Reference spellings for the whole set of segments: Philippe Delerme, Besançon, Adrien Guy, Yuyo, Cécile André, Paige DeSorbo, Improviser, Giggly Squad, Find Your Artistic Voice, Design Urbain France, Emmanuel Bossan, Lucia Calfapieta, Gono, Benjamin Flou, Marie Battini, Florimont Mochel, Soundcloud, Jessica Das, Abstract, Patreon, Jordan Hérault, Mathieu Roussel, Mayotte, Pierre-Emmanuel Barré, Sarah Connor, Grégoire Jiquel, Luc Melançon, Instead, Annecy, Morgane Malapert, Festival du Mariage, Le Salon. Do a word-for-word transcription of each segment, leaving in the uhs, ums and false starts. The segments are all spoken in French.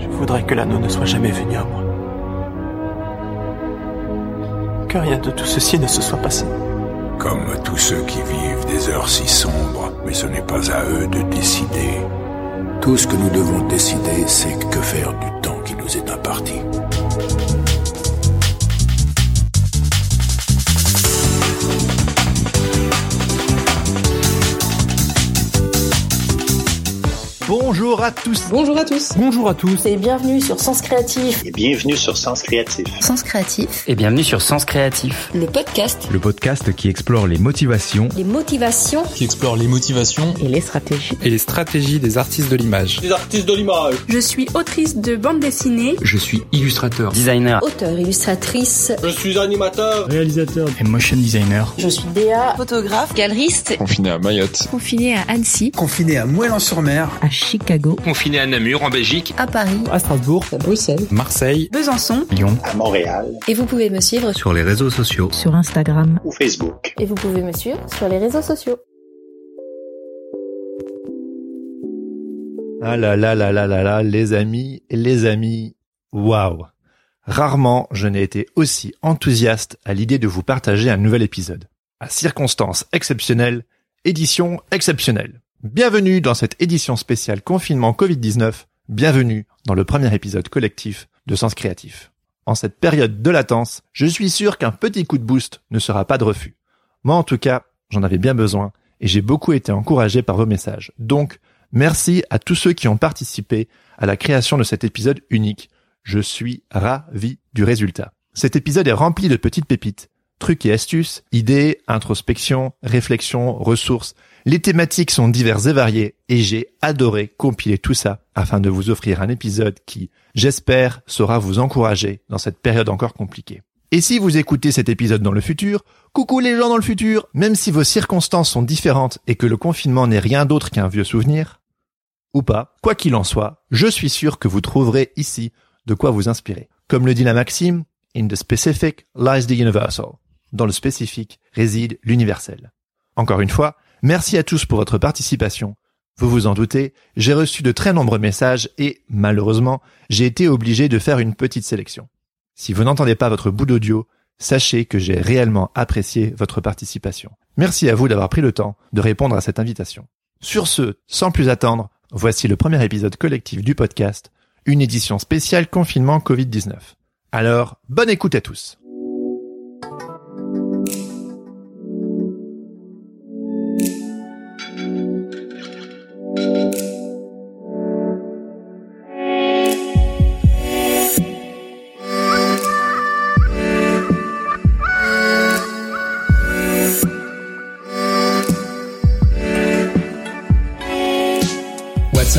Je voudrais que l'anneau ne soit jamais venu à moi. Que rien de tout ceci ne se soit passé. Comme tous ceux qui vivent des heures si sombres, mais ce n'est pas à eux de décider. Tout ce que nous devons décider, c'est que faire du temps qui nous est imparti. Bonjour à tous. Bonjour à tous. Bonjour à tous. Et bienvenue sur Sens Créatif. Et bienvenue sur Sens Créatif. Sens Créatif. Et bienvenue sur Sens Créatif. Le podcast. Le podcast qui explore les motivations. Les motivations. Qui explore les motivations. Et les stratégies. Et les stratégies des artistes de l'image. Des artistes de l'image. Je suis autrice de bande dessinée. Je suis illustrateur. Designer. Auteur, illustratrice. Je suis animateur. Réalisateur. Et motion designer. Je suis D A. Photographe. Galeriste. Confiné à Mayotte. Confiné à Annecy. Confiné à Moëlan-sur-Mer. Chicago, confiné à Namur, en Belgique, à Paris, à Strasbourg, à Bruxelles, Marseille, Besançon, Lyon, à Montréal. Et vous pouvez me suivre sur les réseaux sociaux, sur Instagram ou Facebook. Et vous pouvez me suivre sur les réseaux sociaux. Ah là là là là là là, les amis, les amis, waouh! Rarement je n'ai été aussi enthousiaste à l'idée de vous partager un nouvel épisode. À circonstances exceptionnelles, édition exceptionnelle. Bienvenue dans cette édition spéciale confinement covid dix-neuf, bienvenue dans le premier épisode collectif de Sens Créatif. En cette période de latence, je suis sûr qu'un petit coup de boost ne sera pas de refus. Moi en tout cas, j'en avais bien besoin et j'ai beaucoup été encouragé par vos messages. Donc, merci à tous ceux qui ont participé à la création de cet épisode unique. Je suis ravi du résultat. Cet épisode est rempli de petites pépites. Trucs et astuces, idées, introspection, réflexion, ressources. Les thématiques sont diverses et variées et j'ai adoré compiler tout ça afin de vous offrir un épisode qui, j'espère, saura vous encourager dans cette période encore compliquée. Et si vous écoutez cet épisode dans le futur, coucou les gens dans le futur, même si vos circonstances sont différentes et que le confinement n'est rien d'autre qu'un vieux souvenir, ou pas, quoi qu'il en soit, je suis sûr que vous trouverez ici de quoi vous inspirer. Comme le dit la maxime, « In the specific lies the universal ». Dans le spécifique réside l'universel. Encore une fois, merci à tous pour votre participation. Vous vous en doutez, j'ai reçu de très nombreux messages et, malheureusement, j'ai été obligé de faire une petite sélection. Si vous n'entendez pas votre bout d'audio, sachez que j'ai réellement apprécié votre participation. Merci à vous d'avoir pris le temps de répondre à cette invitation. Sur ce, sans plus attendre, voici le premier épisode collectif du podcast, une édition spéciale confinement covid dix-neuf. Alors, bonne écoute à tous.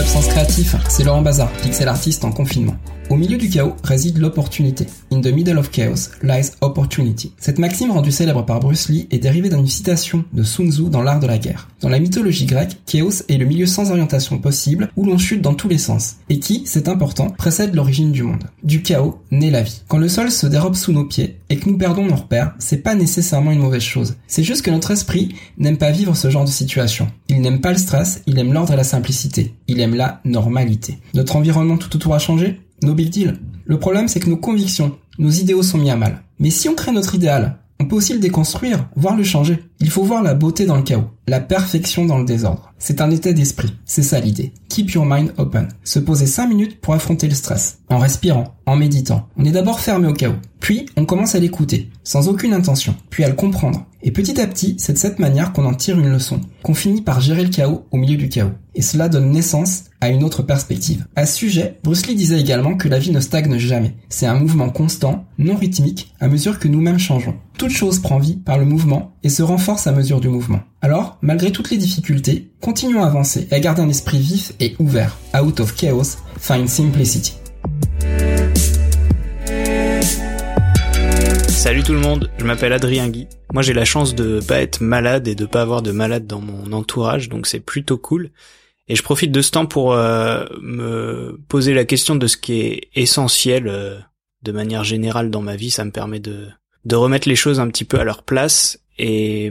Sens Créatif, c'est Laurent Bazar, pixel artiste en confinement. Au milieu du chaos réside l'opportunité. In the middle of chaos lies opportunity. Cette maxime rendue célèbre par Bruce Lee est dérivée d'une citation de Sun Tzu dans L'art de la guerre. Dans la mythologie grecque, chaos est le milieu sans orientation possible où l'on chute dans tous les sens et qui, c'est important, précède l'origine du monde. Du chaos naît la vie. Quand le sol se dérobe sous nos pieds et que nous perdons nos repères, c'est pas nécessairement une mauvaise chose. C'est juste que notre esprit n'aime pas vivre ce genre de situation. Il n'aime pas le stress, il aime l'ordre et la simplicité. Il aime la normalité. Notre environnement tout autour a changé? No big deal. Le problème, c'est que nos convictions, nos idéaux sont mis à mal. Mais si on crée notre idéal, on peut aussi le déconstruire, voire le changer. Il faut voir la beauté dans le chaos, la perfection dans le désordre. C'est un état d'esprit, c'est ça l'idée. Keep your mind open. Se poser cinq minutes pour affronter le stress, en respirant, en méditant. On est d'abord fermé au chaos, puis on commence à l'écouter, sans aucune intention, puis à le comprendre. Et petit à petit, c'est de cette manière qu'on en tire une leçon, qu'on finit par gérer le chaos au milieu du chaos. Et cela donne naissance à une autre perspective. À ce sujet, Bruce Lee disait également que la vie ne stagne jamais. C'est un mouvement constant, non rythmique, à mesure que nous-mêmes changeons. Toute chose prend vie par le mouvement et se renforce à mesure du mouvement. Alors, malgré toutes les difficultés, continuons à avancer et à garder un esprit vif et ouvert. Out of chaos, find simplicity. Salut tout le monde, je m'appelle Adrien Guy. Moi j'ai la chance de pas être malade et de pas avoir de malade dans mon entourage, donc c'est plutôt cool. Et je profite de ce temps pour euh, me poser la question de ce qui est essentiel euh, de manière générale dans ma vie. Ça me permet de, de remettre les choses un petit peu à leur place. Et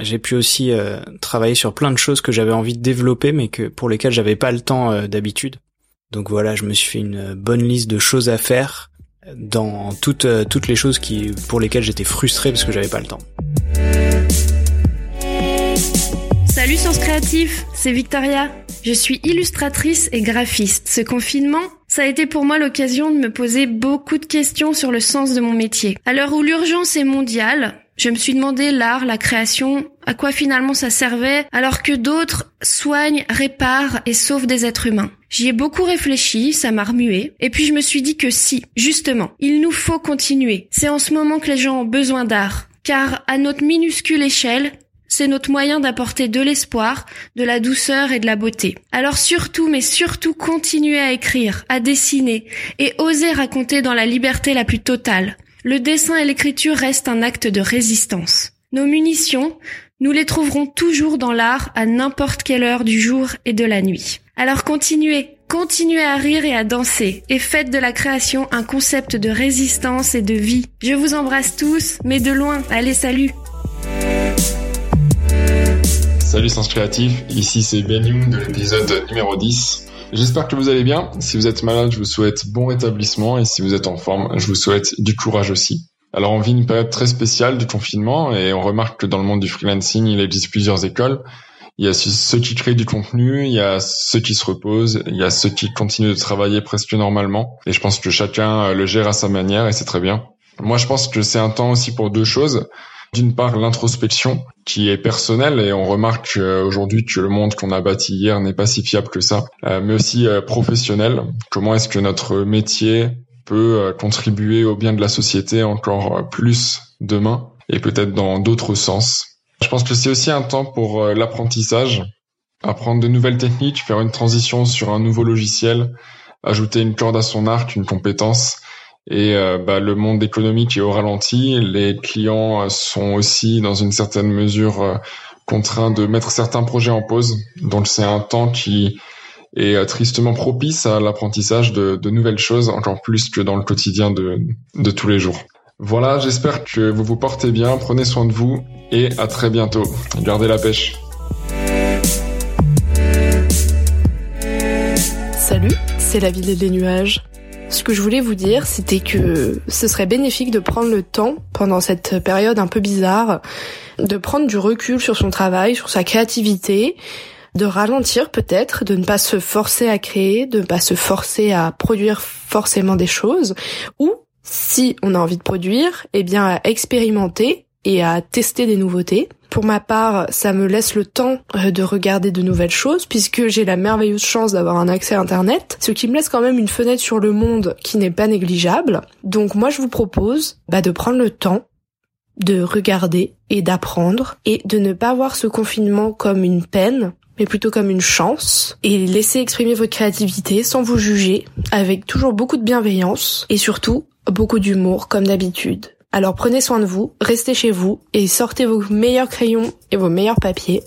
j'ai pu aussi euh, travailler sur plein de choses que j'avais envie de développer, mais que pour lesquelles j'avais pas le temps euh, d'habitude. Donc voilà, je me suis fait une bonne liste de choses à faire dans toutes euh, toutes les choses qui pour lesquelles j'étais frustré parce que j'avais pas le temps. Salut Sens Créatif, c'est Victoria. Je suis illustratrice et graphiste. Ce confinement, ça a été pour moi l'occasion de me poser beaucoup de questions sur le sens de mon métier. À l'heure où l'urgence est mondiale, je me suis demandé l'art, la création, à quoi finalement ça servait, alors que d'autres soignent, réparent et sauvent des êtres humains. J'y ai beaucoup réfléchi, ça m'a remué, et puis je me suis dit que si, justement, il nous faut continuer. C'est en ce moment que les gens ont besoin d'art, car à notre minuscule échelle, c'est notre moyen d'apporter de l'espoir, de la douceur et de la beauté. Alors surtout, mais surtout, continuez à écrire, à dessiner, et osez raconter dans la liberté la plus totale. Le dessin et l'écriture restent un acte de résistance. Nos munitions, nous les trouverons toujours dans l'art à n'importe quelle heure du jour et de la nuit. Alors continuez, continuez à rire et à danser, et faites de la création un concept de résistance et de vie. Je vous embrasse tous, mais de loin. Allez, salut! Salut Sens Créatif, ici c'est Benyoum de l'épisode numéro dix. J'espère que vous allez bien. Si vous êtes malade, je vous souhaite bon rétablissement et si vous êtes en forme, je vous souhaite du courage aussi. Alors on vit une période très spéciale du confinement et on remarque que dans le monde du freelancing, il existe plusieurs écoles. Il y a ceux qui créent du contenu, il y a ceux qui se reposent, il y a ceux qui continuent de travailler presque normalement. Et je pense que chacun le gère à sa manière et c'est très bien. Moi je pense que c'est un temps aussi pour deux choses. D'une part, l'introspection qui est personnelle et on remarque euh, aujourd'hui que le monde qu'on a bâti hier n'est pas si fiable que ça, euh, mais aussi euh, professionnelle. Comment est-ce que notre métier peut euh, contribuer au bien de la société encore euh, plus demain et peut-être dans d'autres sens. Je pense que c'est aussi un temps pour euh, l'apprentissage, apprendre de nouvelles techniques, faire une transition sur un nouveau logiciel, ajouter une corde à son arc, une compétence. Et euh, bah, le monde économique est au ralenti, les clients sont aussi dans une certaine mesure euh, contraints de mettre certains projets en pause. Donc c'est un temps qui est euh, tristement propice à l'apprentissage de, de nouvelles choses, encore plus que dans le quotidien de, de tous les jours. Voilà, j'espère que vous vous portez bien, prenez soin de vous et à très bientôt. Gardez la pêche. Salut, c'est la ville des nuages. Ce que je voulais vous dire, c'était que ce serait bénéfique de prendre le temps, pendant cette période un peu bizarre, de prendre du recul sur son travail, sur sa créativité, de ralentir peut-être, de ne pas se forcer à créer, de ne pas se forcer à produire forcément des choses, ou, si on a envie de produire, eh bien à expérimenter et à tester des nouveautés. Pour ma part, ça me laisse le temps de regarder de nouvelles choses puisque j'ai la merveilleuse chance d'avoir un accès à Internet, ce qui me laisse quand même une fenêtre sur le monde qui n'est pas négligeable. Donc moi, je vous propose bah, de prendre le temps de regarder et d'apprendre et de ne pas voir ce confinement comme une peine, mais plutôt comme une chance et laisser exprimer votre créativité sans vous juger, avec toujours beaucoup de bienveillance et surtout beaucoup d'humour comme d'habitude. Alors prenez soin de vous, restez chez vous et sortez vos meilleurs crayons et vos meilleurs papiers.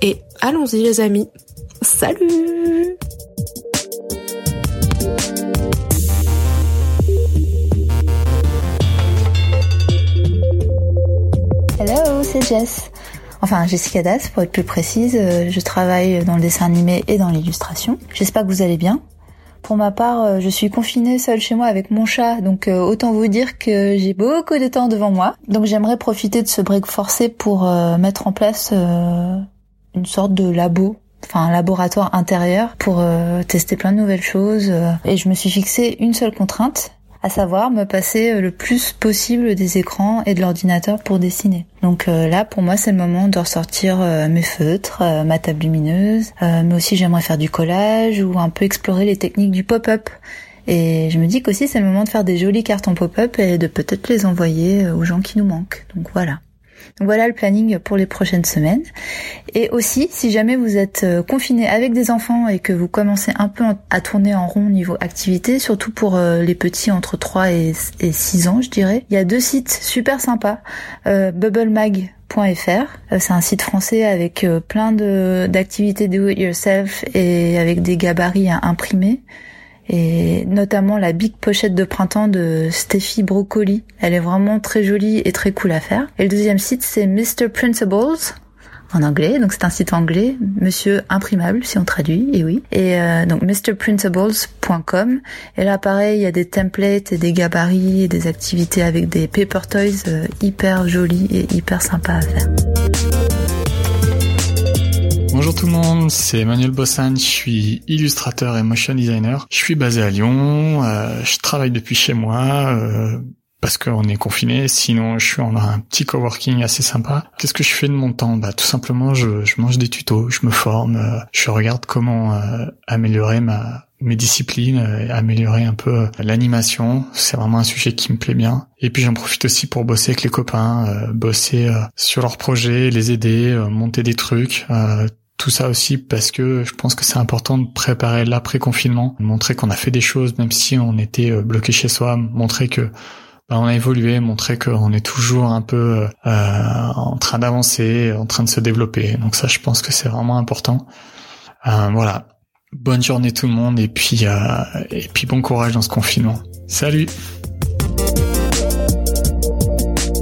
Et allons-y les amis. Salut! Hello, c'est Jess. Enfin, Jessica Das pour être plus précise. Je travaille dans le dessin animé et dans l'illustration. J'espère que vous allez bien. Pour ma part, je suis confinée seule chez moi avec mon chat, donc euh, autant vous dire que j'ai beaucoup de temps devant moi. Donc j'aimerais profiter de ce break forcé pour euh, mettre en place euh, une sorte de labo, enfin un laboratoire intérieur pour euh, tester plein de nouvelles choses. Et je me suis fixé une seule contrainte, à savoir me passer le plus possible des écrans et de l'ordinateur pour dessiner. Donc euh, là, pour moi, c'est le moment de ressortir euh, mes feutres, euh, ma table lumineuse, euh, mais aussi j'aimerais faire du collage ou un peu explorer les techniques du pop-up. Et je me dis qu'aussi, c'est le moment de faire des jolies cartes en pop-up et de peut-être les envoyer aux gens qui nous manquent. Donc voilà. Donc voilà le planning pour les prochaines semaines. Et aussi, si jamais vous êtes confiné avec des enfants et que vous commencez un peu à tourner en rond niveau activité, surtout pour les petits entre trois et six ans, je dirais, il y a deux sites super sympas, euh, BubbleMag. C'est un site français avec plein de, d'activités do it yourself et avec des gabarits à imprimer et notamment la big pochette de printemps de Steffi Broccoli. Elle est vraiment très jolie et très cool à faire. Et le deuxième site, c'est Mr Printables en anglais, donc c'est un site anglais, Monsieur Imprimable si on traduit, et oui. Et euh, donc m r printables point com, et là pareil, il y a des templates et des gabarits et des activités avec des paper toys euh, hyper jolies et hyper sympas à faire. Bonjour tout le monde, c'est Emmanuel Bossan, je suis illustrateur et motion designer. Je suis basé à Lyon, euh, je travaille depuis chez moi. Euh... parce qu'on est confiné, sinon je suis en un petit coworking assez sympa. Qu'est-ce que je fais de mon temps ? Bah tout simplement, je, je mange des tutos, je me forme, euh, je regarde comment euh, améliorer ma mes disciplines, euh, améliorer un peu euh, l'animation. C'est vraiment un sujet qui me plaît bien. Et puis j'en profite aussi pour bosser avec les copains, euh, bosser euh, sur leurs projets, les aider, euh, monter des trucs. Euh, Tout ça aussi parce que je pense que c'est important de préparer l'après-confinement, montrer qu'on a fait des choses, même si on était euh, bloqué chez soi, montrer que on a évolué, montré qu'on est toujours un peu euh, en train d'avancer, en train de se développer. Donc ça, je pense que c'est vraiment important. Euh, voilà. Bonne journée tout le monde et puis euh, et puis bon courage dans ce confinement. Salut.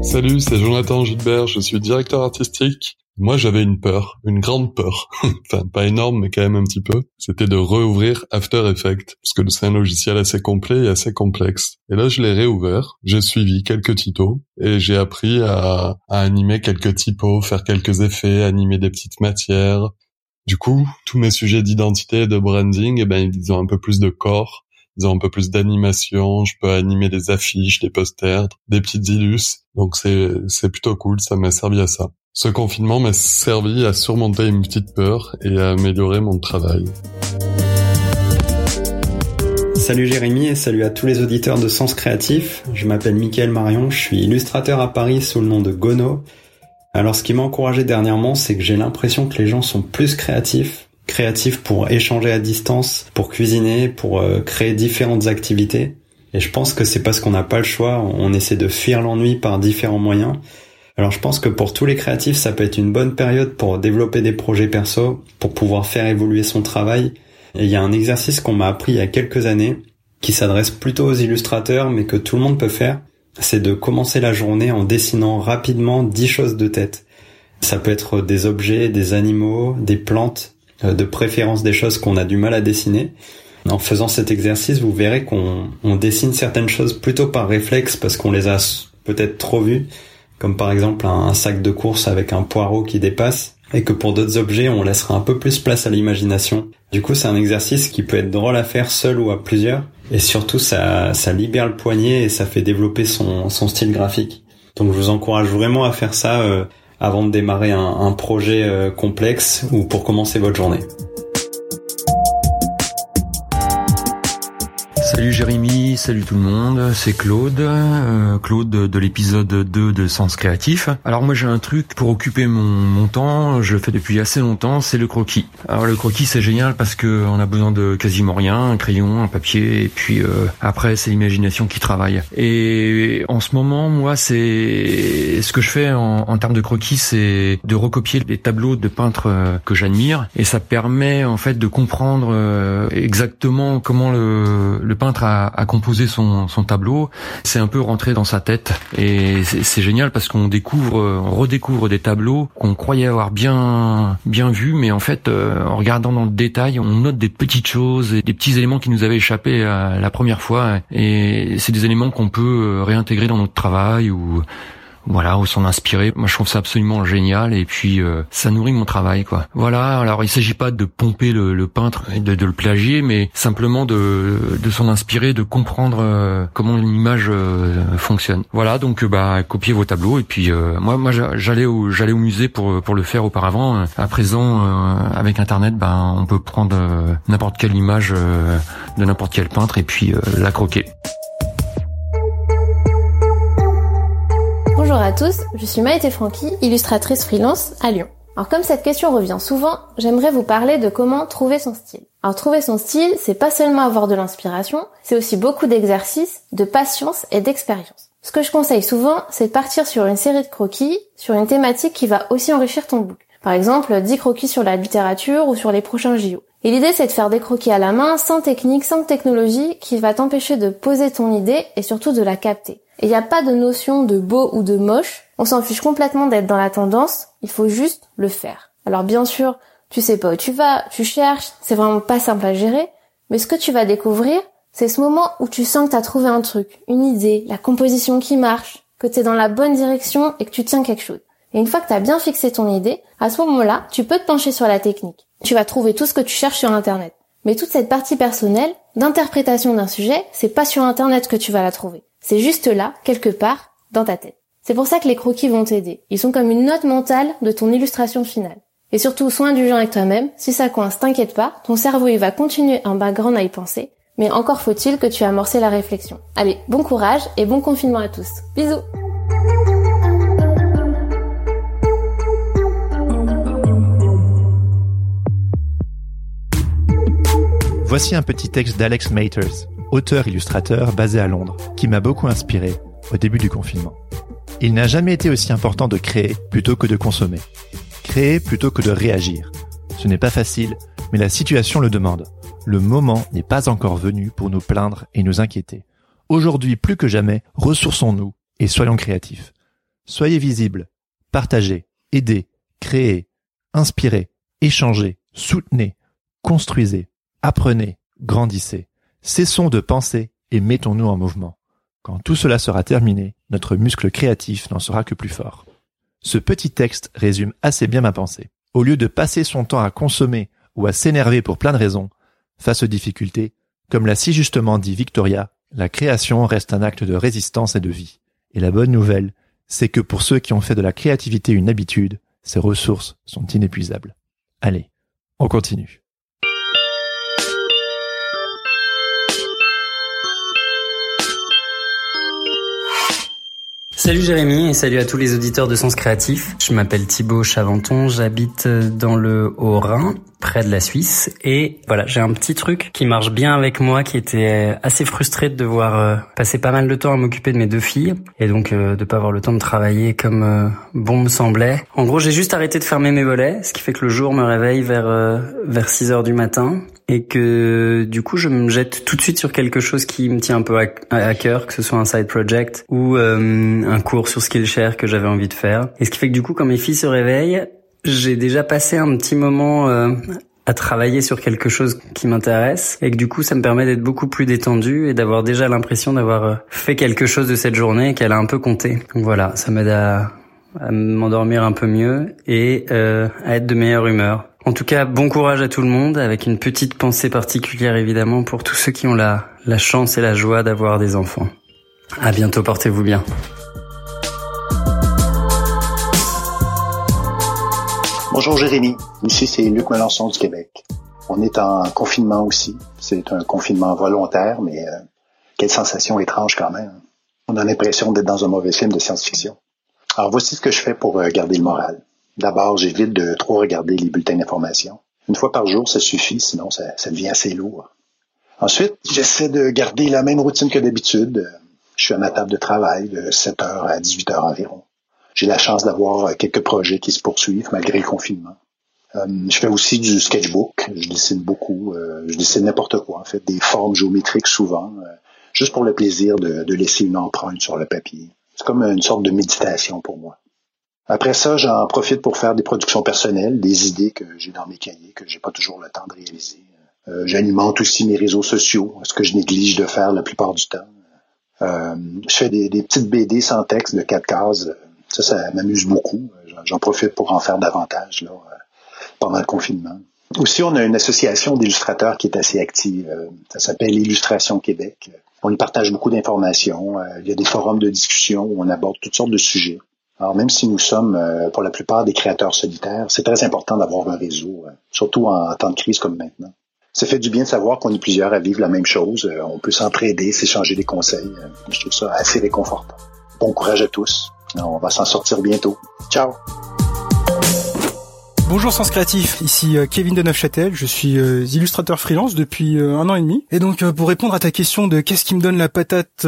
Salut, c'est Jonathan Gilbert, je suis directeur artistique. Moi, j'avais une peur, une grande peur. Enfin, pas énorme, mais quand même un petit peu. C'était de réouvrir After Effects, parce que c'est un logiciel assez complet et assez complexe. Et là, je l'ai réouvert, j'ai suivi quelques tutos, et j'ai appris à, à animer quelques typos, faire quelques effets, animer des petites matières. Du coup, tous mes sujets d'identité et de branding, eh ben, ils ont un peu plus de corps, ils ont un peu plus d'animation, je peux animer des affiches, des posters, des petites illus. Donc c'est, c'est plutôt cool, ça m'a servi à ça. Ce confinement m'a servi à surmonter une petite peur et à améliorer mon travail. Salut Jérémy et salut à tous les auditeurs de Sens Créatif. Je m'appelle Mickaël Marion, je suis illustrateur à Paris sous le nom de Gono. Alors ce qui m'a encouragé dernièrement, c'est que j'ai l'impression que les gens sont plus créatifs. Créatifs pour échanger à distance, pour cuisiner, pour créer différentes activités. Et je pense que c'est parce qu'on n'a pas le choix, on essaie de fuir l'ennui par différents moyens. Alors je pense que pour tous les créatifs, ça peut être une bonne période pour développer des projets perso, pour pouvoir faire évoluer son travail. Et il y a un exercice qu'on m'a appris il y a quelques années, qui s'adresse plutôt aux illustrateurs, mais que tout le monde peut faire, c'est de commencer la journée en dessinant rapidement dix choses de tête. Ça peut être des objets, des animaux, des plantes, de préférence des choses qu'on a du mal à dessiner. En faisant cet exercice, vous verrez qu'on on dessine certaines choses plutôt par réflexe, parce qu'on les a peut-être trop vues, comme par exemple un sac de course avec un poireau qui dépasse, et que pour d'autres objets, on laissera un peu plus place à l'imagination. Du coup, c'est un exercice qui peut être drôle à faire seul ou à plusieurs, et surtout, ça, ça libère le poignet et ça fait développer son, son style graphique. Donc, je vous encourage vraiment à faire ça euh, avant de démarrer un, un projet euh, complexe ou pour commencer votre journée. Salut Jérémy, salut tout le monde, c'est Claude, euh, Claude de l'épisode deux de Sens Créatif. Alors moi j'ai un truc pour occuper mon, mon temps, je le fais depuis assez longtemps, c'est le croquis. Alors le croquis c'est génial parce que on a besoin de quasiment rien, un crayon, un papier, et puis euh, après c'est l'imagination qui travaille. Et en ce moment moi c'est ce que je fais en, en termes de croquis, c'est de recopier les tableaux de peintres que j'admire, et ça permet en fait de comprendre euh, exactement comment le, le peintre a, a composé son, son tableau. C'est un peu rentré dans sa tête et c'est, c'est génial parce qu'on découvre on redécouvre des tableaux qu'on croyait avoir bien bien vus, mais en fait euh, en regardant dans le détail, on note des petites choses et des petits éléments qui nous avaient échappé à la première fois, et c'est des éléments qu'on peut réintégrer dans notre travail ou voilà, ou s'en inspirer. Moi, je trouve ça absolument génial, et puis euh, ça nourrit mon travail, quoi. Voilà. Alors, il s'agit pas de pomper le, le peintre et de, de le plagier, mais simplement de, de s'en inspirer, de comprendre euh, comment une image euh, fonctionne. Voilà. Donc, euh, bah, copiez vos tableaux. Et puis, euh, moi, moi, j'allais au, j'allais au musée pour pour le faire auparavant. À présent, euh, avec Internet, ben, bah, on peut prendre euh, n'importe quelle image euh, de n'importe quel peintre et puis euh, la croquer. Bonjour à tous, je suis Maëté Franqui, illustratrice freelance à Lyon. Alors comme cette question revient souvent, j'aimerais vous parler de comment trouver son style. Alors trouver son style, c'est pas seulement avoir de l'inspiration, c'est aussi beaucoup d'exercices, de patience et d'expérience. Ce que je conseille souvent, c'est de partir sur une série de croquis, sur une thématique qui va aussi enrichir ton book. Par exemple, dix croquis sur la littérature ou sur les prochains J O. Et l'idée, c'est de faire des croquis à la main, sans technique, sans technologie, qui va t'empêcher de poser ton idée et surtout de la capter. Et il n'y a pas de notion de beau ou de moche, on s'en fiche complètement d'être dans la tendance, il faut juste le faire. Alors bien sûr, tu sais pas où tu vas, tu cherches, c'est vraiment pas simple à gérer, mais ce que tu vas découvrir, c'est ce moment où tu sens que t'as trouvé un truc, une idée, la composition qui marche, que t'es dans la bonne direction et que tu tiens quelque chose. Et une fois que t'as bien fixé ton idée, à ce moment-là, tu peux te pencher sur la technique. Tu vas trouver tout ce que tu cherches sur Internet. Mais toute cette partie personnelle, d'interprétation d'un sujet, c'est pas sur Internet que tu vas la trouver. C'est juste là, quelque part, dans ta tête. C'est pour ça que les croquis vont t'aider. Ils sont comme une note mentale de ton illustration finale. Et surtout, sois indulgent avec toi-même. Si ça coince, t'inquiète pas, ton cerveau il va continuer en background à y penser. Mais encore faut-il que tu aies amorcé la réflexion. Allez, bon courage et bon confinement à tous. Bisous! Voici un petit texte d'Alex Matters, auteur-illustrateur basé à Londres, qui m'a beaucoup inspiré au début du confinement. Il n'a jamais été aussi important de créer plutôt que de consommer. Créer plutôt que de réagir. Ce n'est pas facile, mais la situation le demande. Le moment n'est pas encore venu pour nous plaindre et nous inquiéter. Aujourd'hui, plus que jamais, ressourçons-nous et soyons créatifs. Soyez visibles, partagez, aidez, créez, inspirez, échangez, soutenez, construisez. Apprenez, grandissez, cessons de penser et mettons-nous en mouvement. Quand tout cela sera terminé, notre muscle créatif n'en sera que plus fort. Ce petit texte résume assez bien ma pensée. Au lieu de passer son temps à consommer ou à s'énerver pour plein de raisons, face aux difficultés, comme l'a si justement dit Victoria, la création reste un acte de résistance et de vie. Et la bonne nouvelle, c'est que pour ceux qui ont fait de la créativité une habitude, ces ressources sont inépuisables. Allez, on continue. Salut Jérémy et salut à tous les auditeurs de Sens Créatif. Je m'appelle Thibaut Chavanton, j'habite dans le Haut-Rhin, près de la Suisse. Et voilà, j'ai un petit truc qui marche bien avec moi, qui était assez frustré de devoir passer pas mal de temps à m'occuper de mes deux filles. Et donc euh, de pas avoir le temps de travailler comme euh, bon me semblait. En gros, j'ai juste arrêté de fermer mes volets, ce qui fait que le jour me réveille vers, euh, vers six heures du matin. Et que du coup je me jette tout de suite sur quelque chose qui me tient un peu à, à cœur, que ce soit un side project ou euh, un cours sur Skillshare que j'avais envie de faire. Et ce qui fait que du coup quand mes filles se réveillent, j'ai déjà passé un petit moment euh, à travailler sur quelque chose qui m'intéresse et que du coup ça me permet d'être beaucoup plus détendu et d'avoir déjà l'impression d'avoir fait quelque chose de cette journée et qu'elle a un peu compté. Donc voilà, ça m'aide à, à m'endormir un peu mieux et euh, à être de meilleure humeur. En tout cas, bon courage à tout le monde, avec une petite pensée particulière évidemment pour tous ceux qui ont la, la chance et la joie d'avoir des enfants. À bientôt, portez-vous bien. Bonjour Jérémy, ici c'est Luc Melançon du Québec. On est en confinement aussi, c'est un confinement volontaire, mais euh, quelle sensation étrange quand même. On a l'impression d'être dans un mauvais film de science-fiction. Alors voici ce que je fais pour euh, garder le moral. D'abord, j'évite de trop regarder les bulletins d'information. Une fois par jour, ça suffit, sinon ça, ça devient assez lourd. Ensuite, j'essaie de garder la même routine que d'habitude. Je suis à ma table de travail de sept heures à dix-huit heures environ. J'ai la chance d'avoir quelques projets qui se poursuivent malgré le confinement. Euh, je fais aussi du sketchbook. Je dessine beaucoup. Euh, je dessine n'importe quoi, en fait, des formes géométriques souvent, euh, juste pour le plaisir de, de laisser une empreinte sur le papier. C'est comme une sorte de méditation pour moi. Après ça, j'en profite pour faire des productions personnelles, des idées que j'ai dans mes cahiers, que j'ai pas toujours le temps de réaliser. Euh, j'alimente aussi mes réseaux sociaux, ce que je néglige de faire la plupart du temps. Euh, je fais des, des petites B D sans texte de quatre cases. Ça, ça m'amuse beaucoup. J'en profite pour en faire davantage là, pendant le confinement. Aussi, on a une association d'illustrateurs qui est assez active. Ça s'appelle Illustration Québec. On y partage beaucoup d'informations. Il y a des forums de discussion où on aborde toutes sortes de sujets. Alors, même si nous sommes, euh, pour la plupart, des créateurs solitaires, c'est très important d'avoir un réseau, euh, surtout en, en temps de crise comme maintenant. Ça fait du bien de savoir qu'on est plusieurs à vivre la même chose. Euh, on peut s'entraider, s'échanger des conseils. Euh, je trouve ça assez réconfortant. Bon courage à tous. On va s'en sortir bientôt. Ciao! Bonjour Sens Créatif, ici Kevin de Neufchâtel, je suis illustrateur freelance depuis un an et demi. Et donc pour répondre à ta question de qu'est-ce qui me donne la patate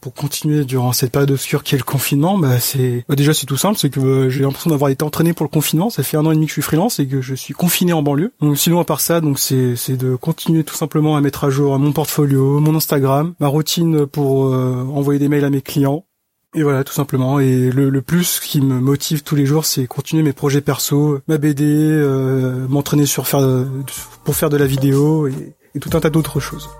pour continuer durant cette période obscure qui est le confinement, bah c'est bah déjà c'est tout simple, c'est que j'ai l'impression d'avoir été entraîné pour le confinement, ça fait un an et demi que je suis freelance et que je suis confiné en banlieue. Donc sinon à part ça, donc c'est c'est de continuer tout simplement à mettre à jour mon portfolio, mon Instagram, ma routine pour euh, envoyer des mails à mes clients. Et voilà, tout simplement. Et le, le plus qui me motive tous les jours, c'est continuer mes projets perso, ma B D, euh, m'entraîner sur faire de, pour faire de la vidéo et, et tout un tas d'autres choses.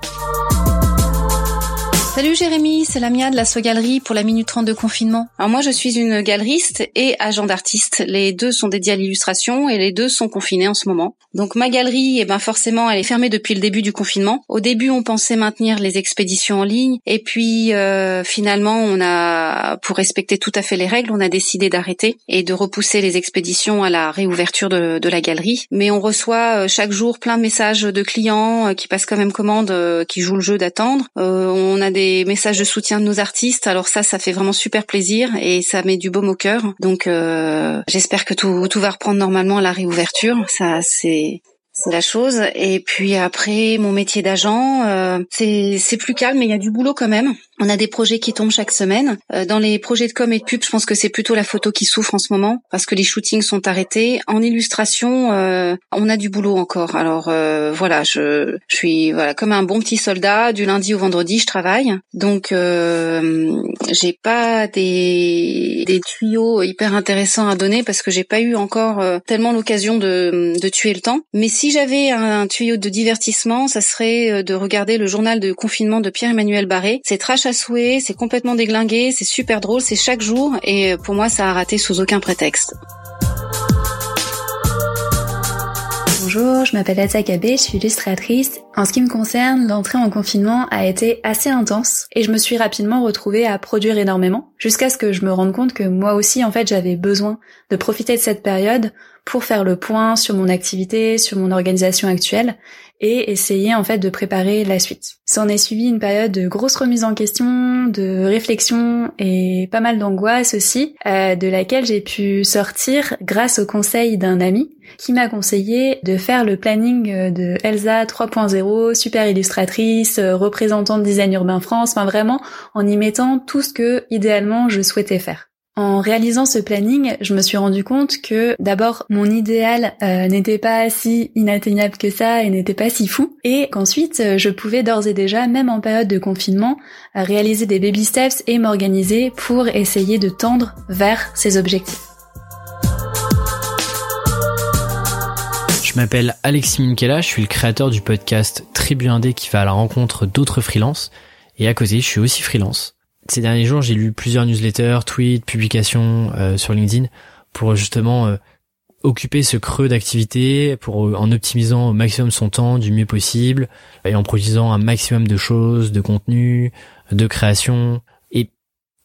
Salut Jérémy, c'est Lamia de la So Galerie pour la Minute trente de confinement. Alors moi je suis une galeriste et agent d'artiste. Les deux sont dédiés à l'illustration et les deux sont confinés en ce moment. Donc ma galerie, eh ben forcément elle est fermée depuis le début du confinement. Au début on pensait maintenir les expéditions en ligne et puis euh, finalement on a, pour respecter tout à fait les règles, on a décidé d'arrêter et de repousser les expéditions à la réouverture de, de la galerie. Mais on reçoit euh, chaque jour plein de messages de clients euh, qui passent quand même commande, euh, qui jouent le jeu d'attendre. Euh, on a des Des messages de soutien de nos artistes, alors ça, ça fait vraiment super plaisir et ça met du baume au cœur. Donc euh, j'espère que tout, tout va reprendre normalement à la réouverture, ça c'est... C'est la chose. Et puis après, mon métier d'agent, euh, c'est c'est plus calme, mais il y a du boulot quand même. On a des projets qui tombent chaque semaine. Euh, dans les projets de com et de pub, je pense que c'est plutôt la photo qui souffre en ce moment, parce que les shootings sont arrêtés. En illustration, euh, on a du boulot encore. Alors euh, voilà, je je suis voilà comme un bon petit soldat. Du lundi au vendredi, je travaille. Donc euh, j'ai pas des des tuyaux hyper intéressants à donner, parce que j'ai pas eu encore euh, tellement l'occasion de de tuer le temps. Mais si Si j'avais un tuyau de divertissement, ça serait de regarder le journal de confinement de Pierre-Emmanuel Barré. C'est trash à souhait, c'est complètement déglingué, c'est super drôle, c'est chaque jour et pour moi ça a raté sous aucun prétexte. Bonjour, je m'appelle Elsa K B, je suis illustratrice. En ce qui me concerne, l'entrée en confinement a été assez intense et je me suis rapidement retrouvée à produire énormément jusqu'à ce que je me rende compte que moi aussi, en fait, j'avais besoin de profiter de cette période pour faire le point sur mon activité, sur mon organisation actuelle et essayer, en fait, de préparer la suite. S'en est suivi une période de grosse remise en question, de réflexion et pas mal d'angoisse aussi, euh, de laquelle j'ai pu sortir grâce au conseil d'un ami qui m'a conseillé de faire le planning de Elsa trois point zéro, super illustratrice, représentante Design Urbain France, enfin vraiment en y mettant tout ce que, idéalement, je souhaitais faire. En réalisant ce planning, je me suis rendu compte que d'abord mon idéal euh, n'était pas si inatteignable que ça et n'était pas si fou, et qu'ensuite je pouvais d'ores et déjà, même en période de confinement, réaliser des baby steps et m'organiser pour essayer de tendre vers ces objectifs. Je m'appelle Alexis Minkela, je suis le créateur du podcast Tribu Indé qui va à la rencontre d'autres freelances, et à côté je suis aussi freelance. Ces derniers jours, j'ai lu plusieurs newsletters, tweets, publications euh, sur LinkedIn pour justement euh, occuper ce creux d'activité, pour euh, en optimisant au maximum son temps du mieux possible et en produisant un maximum de choses, de contenu, de création. Et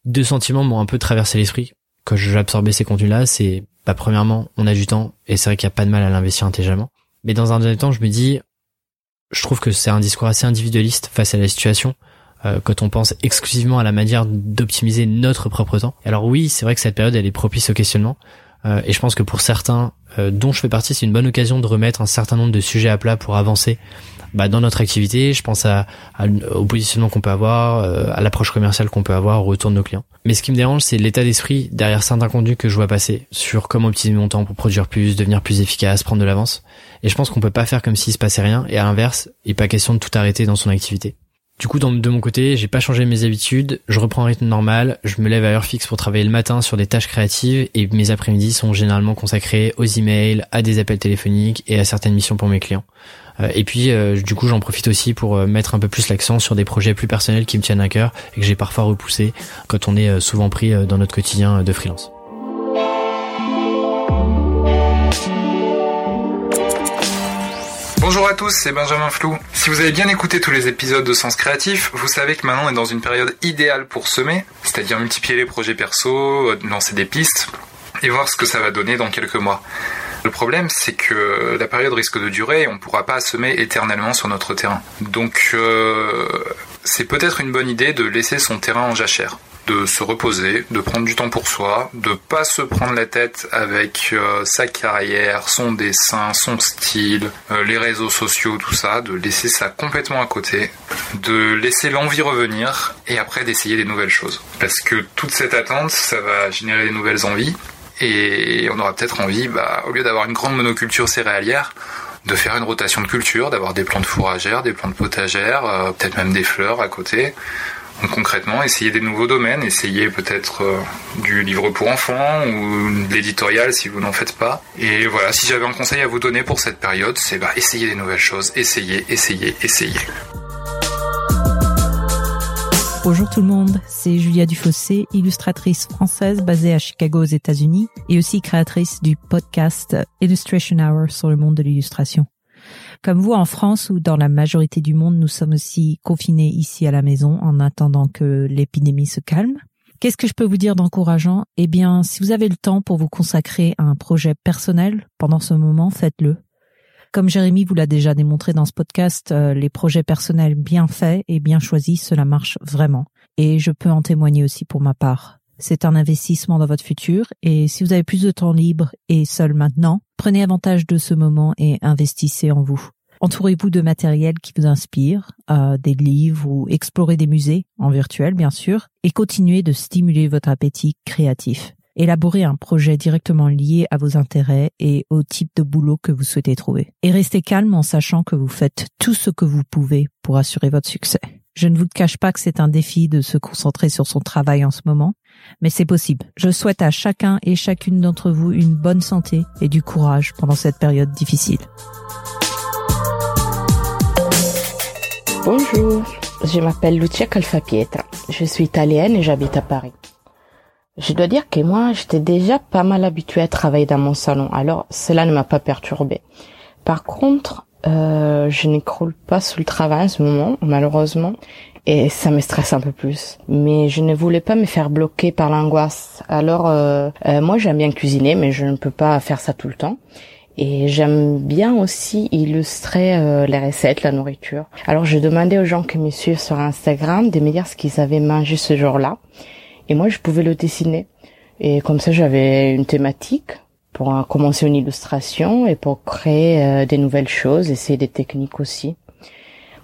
deux sentiments m'ont un peu traversé l'esprit quand j'absorbais ces contenus-là. C'est bah, premièrement, on a du temps et c'est vrai qu'il n'y a pas de mal à l'investir intelligemment. Mais dans un deuxième temps, je me dis, je trouve que c'est un discours assez individualiste face à la situation. Quand on pense exclusivement à la manière d'optimiser notre propre temps. Alors oui, c'est vrai que cette période, elle est propice au questionnement. Euh, et je pense que pour certains, euh, dont je fais partie, c'est une bonne occasion de remettre un certain nombre de sujets à plat pour avancer bah, dans notre activité. Je pense à, à, au positionnement qu'on peut avoir, euh, à l'approche commerciale qu'on peut avoir, au retour de nos clients. Mais ce qui me dérange, c'est l'état d'esprit derrière certains contenus que je vois passer sur comment optimiser mon temps pour produire plus, devenir plus efficace, prendre de l'avance. Et je pense qu'on peut pas faire comme s'il se passait rien. Et à l'inverse, il n'est pas question de tout arrêter dans son activité. Du coup, de mon côté, j'ai pas changé mes habitudes, je reprends un rythme normal, je me lève à heure fixe pour travailler le matin sur des tâches créatives et mes après-midi sont généralement consacrés aux emails, à des appels téléphoniques et à certaines missions pour mes clients. Et puis, du coup, j'en profite aussi pour mettre un peu plus l'accent sur des projets plus personnels qui me tiennent à cœur et que j'ai parfois repoussé quand on est souvent pris dans notre quotidien de freelance. Bonjour à tous, c'est Benjamin Flou. Si vous avez bien écouté tous les épisodes de Sens Créatif, vous savez que maintenant on est dans une période idéale pour semer, c'est-à-dire multiplier les projets perso, lancer des pistes et voir ce que ça va donner dans quelques mois. Le problème, c'est que la période risque de durer et on ne pourra pas semer éternellement sur notre terrain. Donc euh, c'est peut-être une bonne idée de laisser son terrain en jachère. de se reposer, de prendre du temps pour soi, de pas se prendre la tête avec euh, sa carrière, son dessin, son style, euh, les réseaux sociaux, tout ça, de laisser ça complètement à côté, de laisser l'envie revenir et après d'essayer des nouvelles choses. Parce que toute cette attente, ça va générer des nouvelles envies et on aura peut-être envie, bah, au lieu d'avoir une grande monoculture céréalière, de faire une rotation de culture, d'avoir des plantes fourragères, des plantes potagères, euh, peut-être même des fleurs à côté. Donc concrètement, essayer des nouveaux domaines, essayer peut-être euh, du livre pour enfants ou de l'éditorial si vous n'en faites pas. Et voilà, si j'avais un conseil à vous donner pour cette période, c'est bah, essayer des nouvelles choses, essayer, essayer, essayer. Bonjour tout le monde, c'est Julia Dufossé, illustratrice française basée à Chicago aux États-Unis et aussi créatrice du podcast Illustration Hour sur le monde de l'illustration. Comme vous, en France ou dans la majorité du monde, nous sommes aussi confinés ici à la maison en attendant que l'épidémie se calme. Qu'est-ce que je peux vous dire d'encourageant ? Eh bien, si vous avez le temps pour vous consacrer à un projet personnel pendant ce moment, faites-le. Comme Jérémy vous l'a déjà démontré dans ce podcast, euh, les projets personnels bien faits et bien choisis, cela marche vraiment. Et je peux en témoigner aussi pour ma part. C'est un investissement dans votre futur et si vous avez plus de temps libre et seul maintenant, prenez avantage de ce moment et investissez en vous. Entourez-vous de matériel qui vous inspire, euh, des livres ou explorez des musées, en virtuel bien sûr, et continuez de stimuler votre appétit créatif. Élaborez un projet directement lié à vos intérêts et au type de boulot que vous souhaitez trouver. Et restez calme en sachant que vous faites tout ce que vous pouvez pour assurer votre succès. Je ne vous cache pas que c'est un défi de se concentrer sur son travail en ce moment, mais c'est possible. Je souhaite à chacun et chacune d'entre vous une bonne santé et du courage pendant cette période difficile. Bonjour, je m'appelle Lucia Calfapieta. Je suis italienne et j'habite à Paris. Je dois dire que moi, j'étais déjà pas mal habituée à travailler dans mon salon, alors cela ne m'a pas perturbée. Par contre, euh, je n'écroule pas sous le travail en ce moment, malheureusement, et ça me stresse un peu plus. Mais je ne voulais pas me faire bloquer par l'angoisse, alors euh, euh, moi j'aime bien cuisiner, mais je ne peux pas faire ça tout le temps. Et j'aime bien aussi illustrer euh, les recettes, la nourriture. Alors je demandais aux gens qui me suivent sur Instagram de me dire ce qu'ils avaient mangé ce jour-là. Et moi, je pouvais le dessiner. Et comme ça, j'avais une thématique pour commencer une illustration et pour créer euh, des nouvelles choses, essayer des techniques aussi.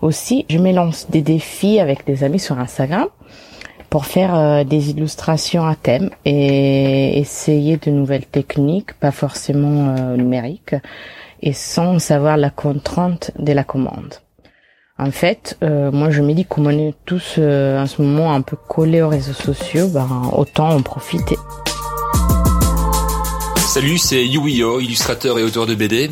Aussi, je me lance des défis avec des amis sur Instagram pour faire euh, des illustrations à thème et essayer de nouvelles techniques, pas forcément euh, numériques, et sans savoir la contrainte de la commande. En fait, euh, moi je me dis qu'on est tous euh, en ce moment un peu collés aux réseaux sociaux, ben, autant en profiter. Salut, c'est Yuyo, illustrateur et auteur de B D.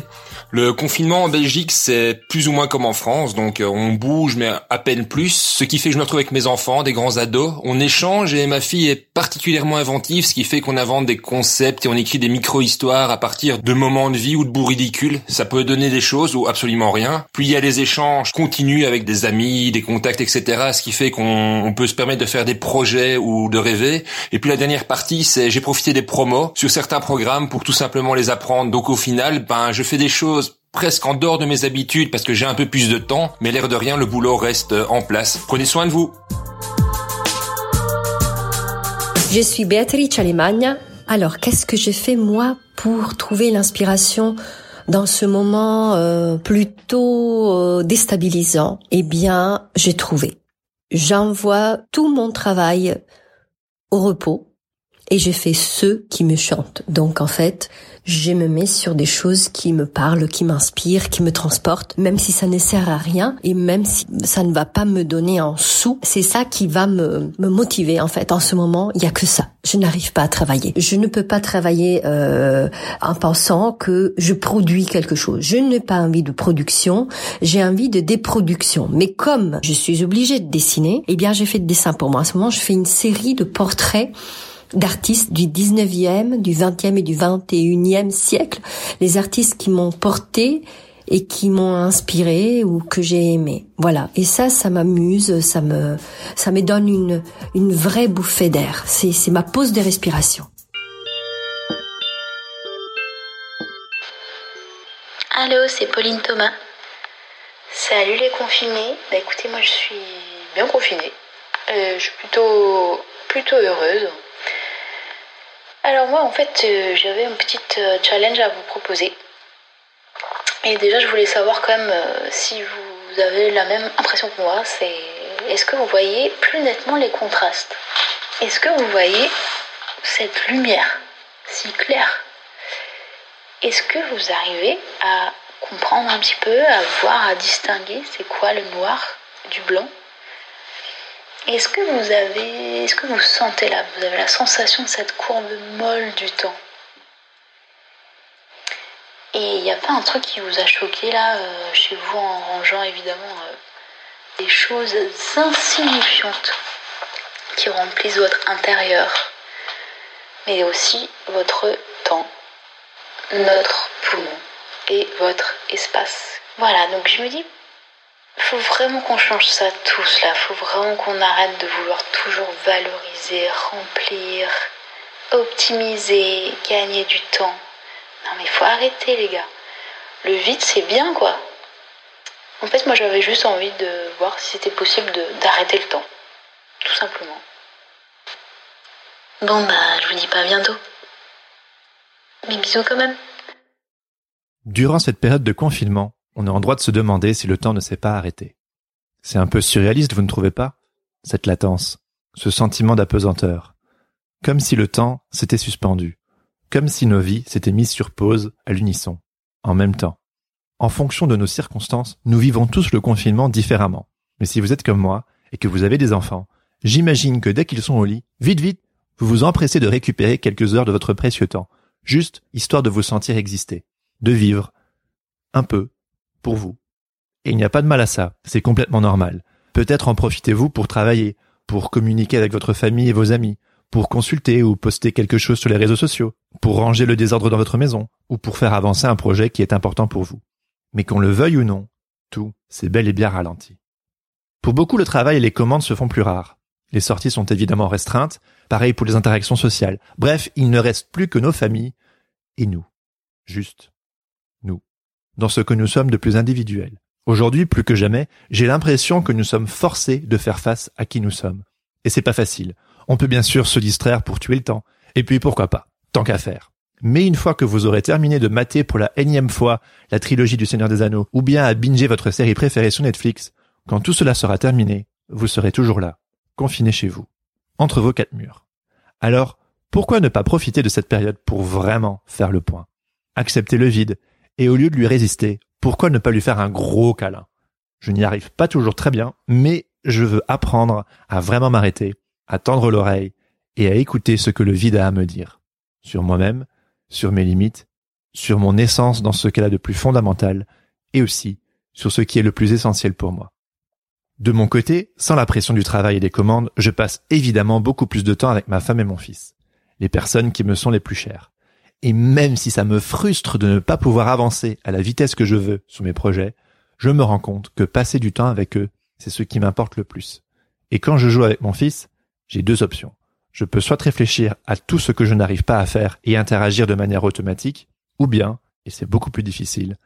Le confinement en Belgique, c'est plus ou moins comme en France, donc on bouge mais à peine plus, ce qui fait que je me retrouve avec mes enfants, des grands ados, on échange et ma fille est particulièrement inventive, ce qui fait qu'on invente des concepts et on écrit des micro-histoires à partir de moments de vie ou de bouts ridicules, ça peut donner des choses ou absolument rien. Puis il y a les échanges continus avec des amis, des contacts, et cetera, ce qui fait qu'on on peut se permettre de faire des projets ou de rêver. Et puis la dernière partie, c'est j'ai profité des promos sur certains programmes pour tout simplement les apprendre, donc au final, ben je fais des choses presque en dehors de mes habitudes parce que j'ai un peu plus de temps, mais l'air de rien, le boulot reste en place. Prenez soin de vous. Je suis Beatrice Allemagne. Alors, qu'est-ce que j'ai fait moi pour trouver l'inspiration dans ce moment euh, plutôt euh, déstabilisant ? Eh bien, j'ai trouvé. J'envoie tout mon travail au repos. Et je fais ceux qui me chantent. Donc en fait, je me mets sur des choses qui me parlent, qui m'inspirent, qui me transportent, même si ça ne sert à rien et même si ça ne va pas me donner un sou. C'est ça qui va me, me motiver en fait. En ce moment, il n'y a que ça. Je n'arrive pas à travailler. Je ne peux pas travailler euh, en pensant que je produis quelque chose. Je n'ai pas envie de production, j'ai envie de déproduction. Mais comme je suis obligée de dessiner, eh bien j'ai fait de dessin pour moi. En ce moment, je fais une série de portraits d'artistes du dix-neuvième, du vingtième et du vingt et unième siècle, les artistes qui m'ont porté et qui m'ont inspiré ou que j'ai aimé. Voilà. Et ça, ça m'amuse, ça me, ça me donne une, une vraie bouffée d'air. C'est, c'est ma pause de respiration. Allô, c'est Pauline Thomas. Salut les confinés. Bah écoutez, moi je suis bien confinée. Euh, je suis plutôt plutôt heureuse. Alors moi en fait euh, j'avais un petit euh, challenge à vous proposer. Et déjà je voulais savoir quand même euh, si vous avez la même impression que moi, c'est est-ce que vous voyez plus nettement les contrastes ? Est-ce que vous voyez cette lumière si claire ? Est-ce que vous arrivez à comprendre un petit peu, à voir, à distinguer c'est quoi le noir du blanc ? Est-ce que vous avez, est-ce que vous sentez là, vous avez la sensation de cette courbe molle du temps ? Et il n'y a pas un truc qui vous a choqué là, euh, chez vous, en rangeant évidemment euh, des choses insignifiantes qui remplissent votre intérieur, mais aussi votre temps, notre poumon et votre espace. Voilà, donc je me dis, faut vraiment qu'on change ça tous là, faut vraiment qu'on arrête de vouloir toujours valoriser, remplir, optimiser, gagner du temps. Non mais faut arrêter les gars, le vide c'est bien quoi. En fait moi j'avais juste envie de voir si c'était possible de, d'arrêter le temps, tout simplement. Bon bah je vous dis pas bientôt, mais bisous quand même. Durant cette période de confinement, on est en droit de se demander si le temps ne s'est pas arrêté. C'est un peu surréaliste, vous ne trouvez pas ? Cette latence, ce sentiment d'apesanteur. Comme si le temps s'était suspendu. Comme si nos vies s'étaient mises sur pause à l'unisson, en même temps. En fonction de nos circonstances, nous vivons tous le confinement différemment. Mais si vous êtes comme moi et que vous avez des enfants, j'imagine que dès qu'ils sont au lit, vite vite, vous vous empressez de récupérer quelques heures de votre précieux temps, juste histoire de vous sentir exister, de vivre un peu. Pour vous. Et il n'y a pas de mal à ça, c'est complètement normal. Peut-être en profitez-vous pour travailler, pour communiquer avec votre famille et vos amis, pour consulter ou poster quelque chose sur les réseaux sociaux, pour ranger le désordre dans votre maison, ou pour faire avancer un projet qui est important pour vous. Mais qu'on le veuille ou non, tout s'est bel et bien ralenti. Pour beaucoup, le travail et les commandes se font plus rares. Les sorties sont évidemment restreintes, pareil pour les interactions sociales. Bref, il ne reste plus que nos familles et nous. Juste. Dans ce que nous sommes de plus individuel. Aujourd'hui, plus que jamais, j'ai l'impression que nous sommes forcés de faire face à qui nous sommes. Et c'est pas facile. On peut bien sûr se distraire pour tuer le temps. Et puis pourquoi pas, tant qu'à faire. Mais une fois que vous aurez terminé de mater pour la énième fois la trilogie du Seigneur des Anneaux, ou bien à binger votre série préférée sur Netflix, quand tout cela sera terminé, vous serez toujours là, confiné chez vous, entre vos quatre murs. Alors, pourquoi ne pas profiter de cette période pour vraiment faire le point ? Accepter le vide. Et au lieu de lui résister, pourquoi ne pas lui faire un gros câlin ? Je n'y arrive pas toujours très bien, mais je veux apprendre à vraiment m'arrêter, à tendre l'oreille et à écouter ce que le vide a à me dire. Sur moi-même, sur mes limites, sur mon essence dans ce qu'elle a de plus fondamental et aussi sur ce qui est le plus essentiel pour moi. De mon côté, sans la pression du travail et des commandes, je passe évidemment beaucoup plus de temps avec ma femme et mon fils, les personnes qui me sont les plus chères. Et même si ça me frustre de ne pas pouvoir avancer à la vitesse que je veux sur mes projets, je me rends compte que passer du temps avec eux, c'est ce qui m'importe le plus. Et quand je joue avec mon fils, j'ai deux options. Je peux soit réfléchir à tout ce que je n'arrive pas à faire et interagir de manière automatique, ou bien, et c'est beaucoup plus difficile,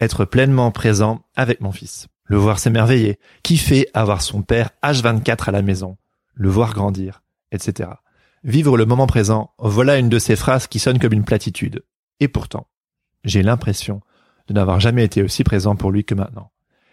être pleinement présent avec mon fils. Le voir s'émerveiller, kiffer avoir son père H vingt-quatre à la maison, le voir grandir, et cetera. Vivre le moment présent, voilà une de ces phrases qui sonne comme une platitude. Et pourtant, j'ai l'impression de n'avoir jamais été aussi présent pour lui que maintenant.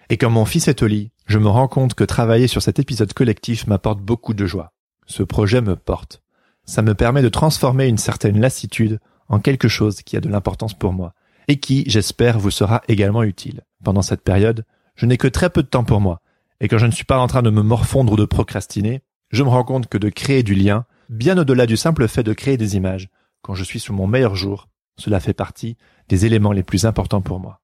Et quand mon fils est au lit, je me rends compte que travailler sur cet épisode collectif m'apporte beaucoup de joie. Ce projet me porte. Ça me permet de transformer une certaine lassitude en quelque chose qui a de l'importance pour moi et qui, j'espère, vous sera également utile. Pendant cette période, je n'ai que très peu de temps pour moi. Et quand je ne suis pas en train de me morfondre ou de procrastiner, je me rends compte que de créer du lien, bien au-delà du simple fait de créer des images, quand je suis sous mon meilleur jour, cela fait partie des éléments les plus importants pour moi.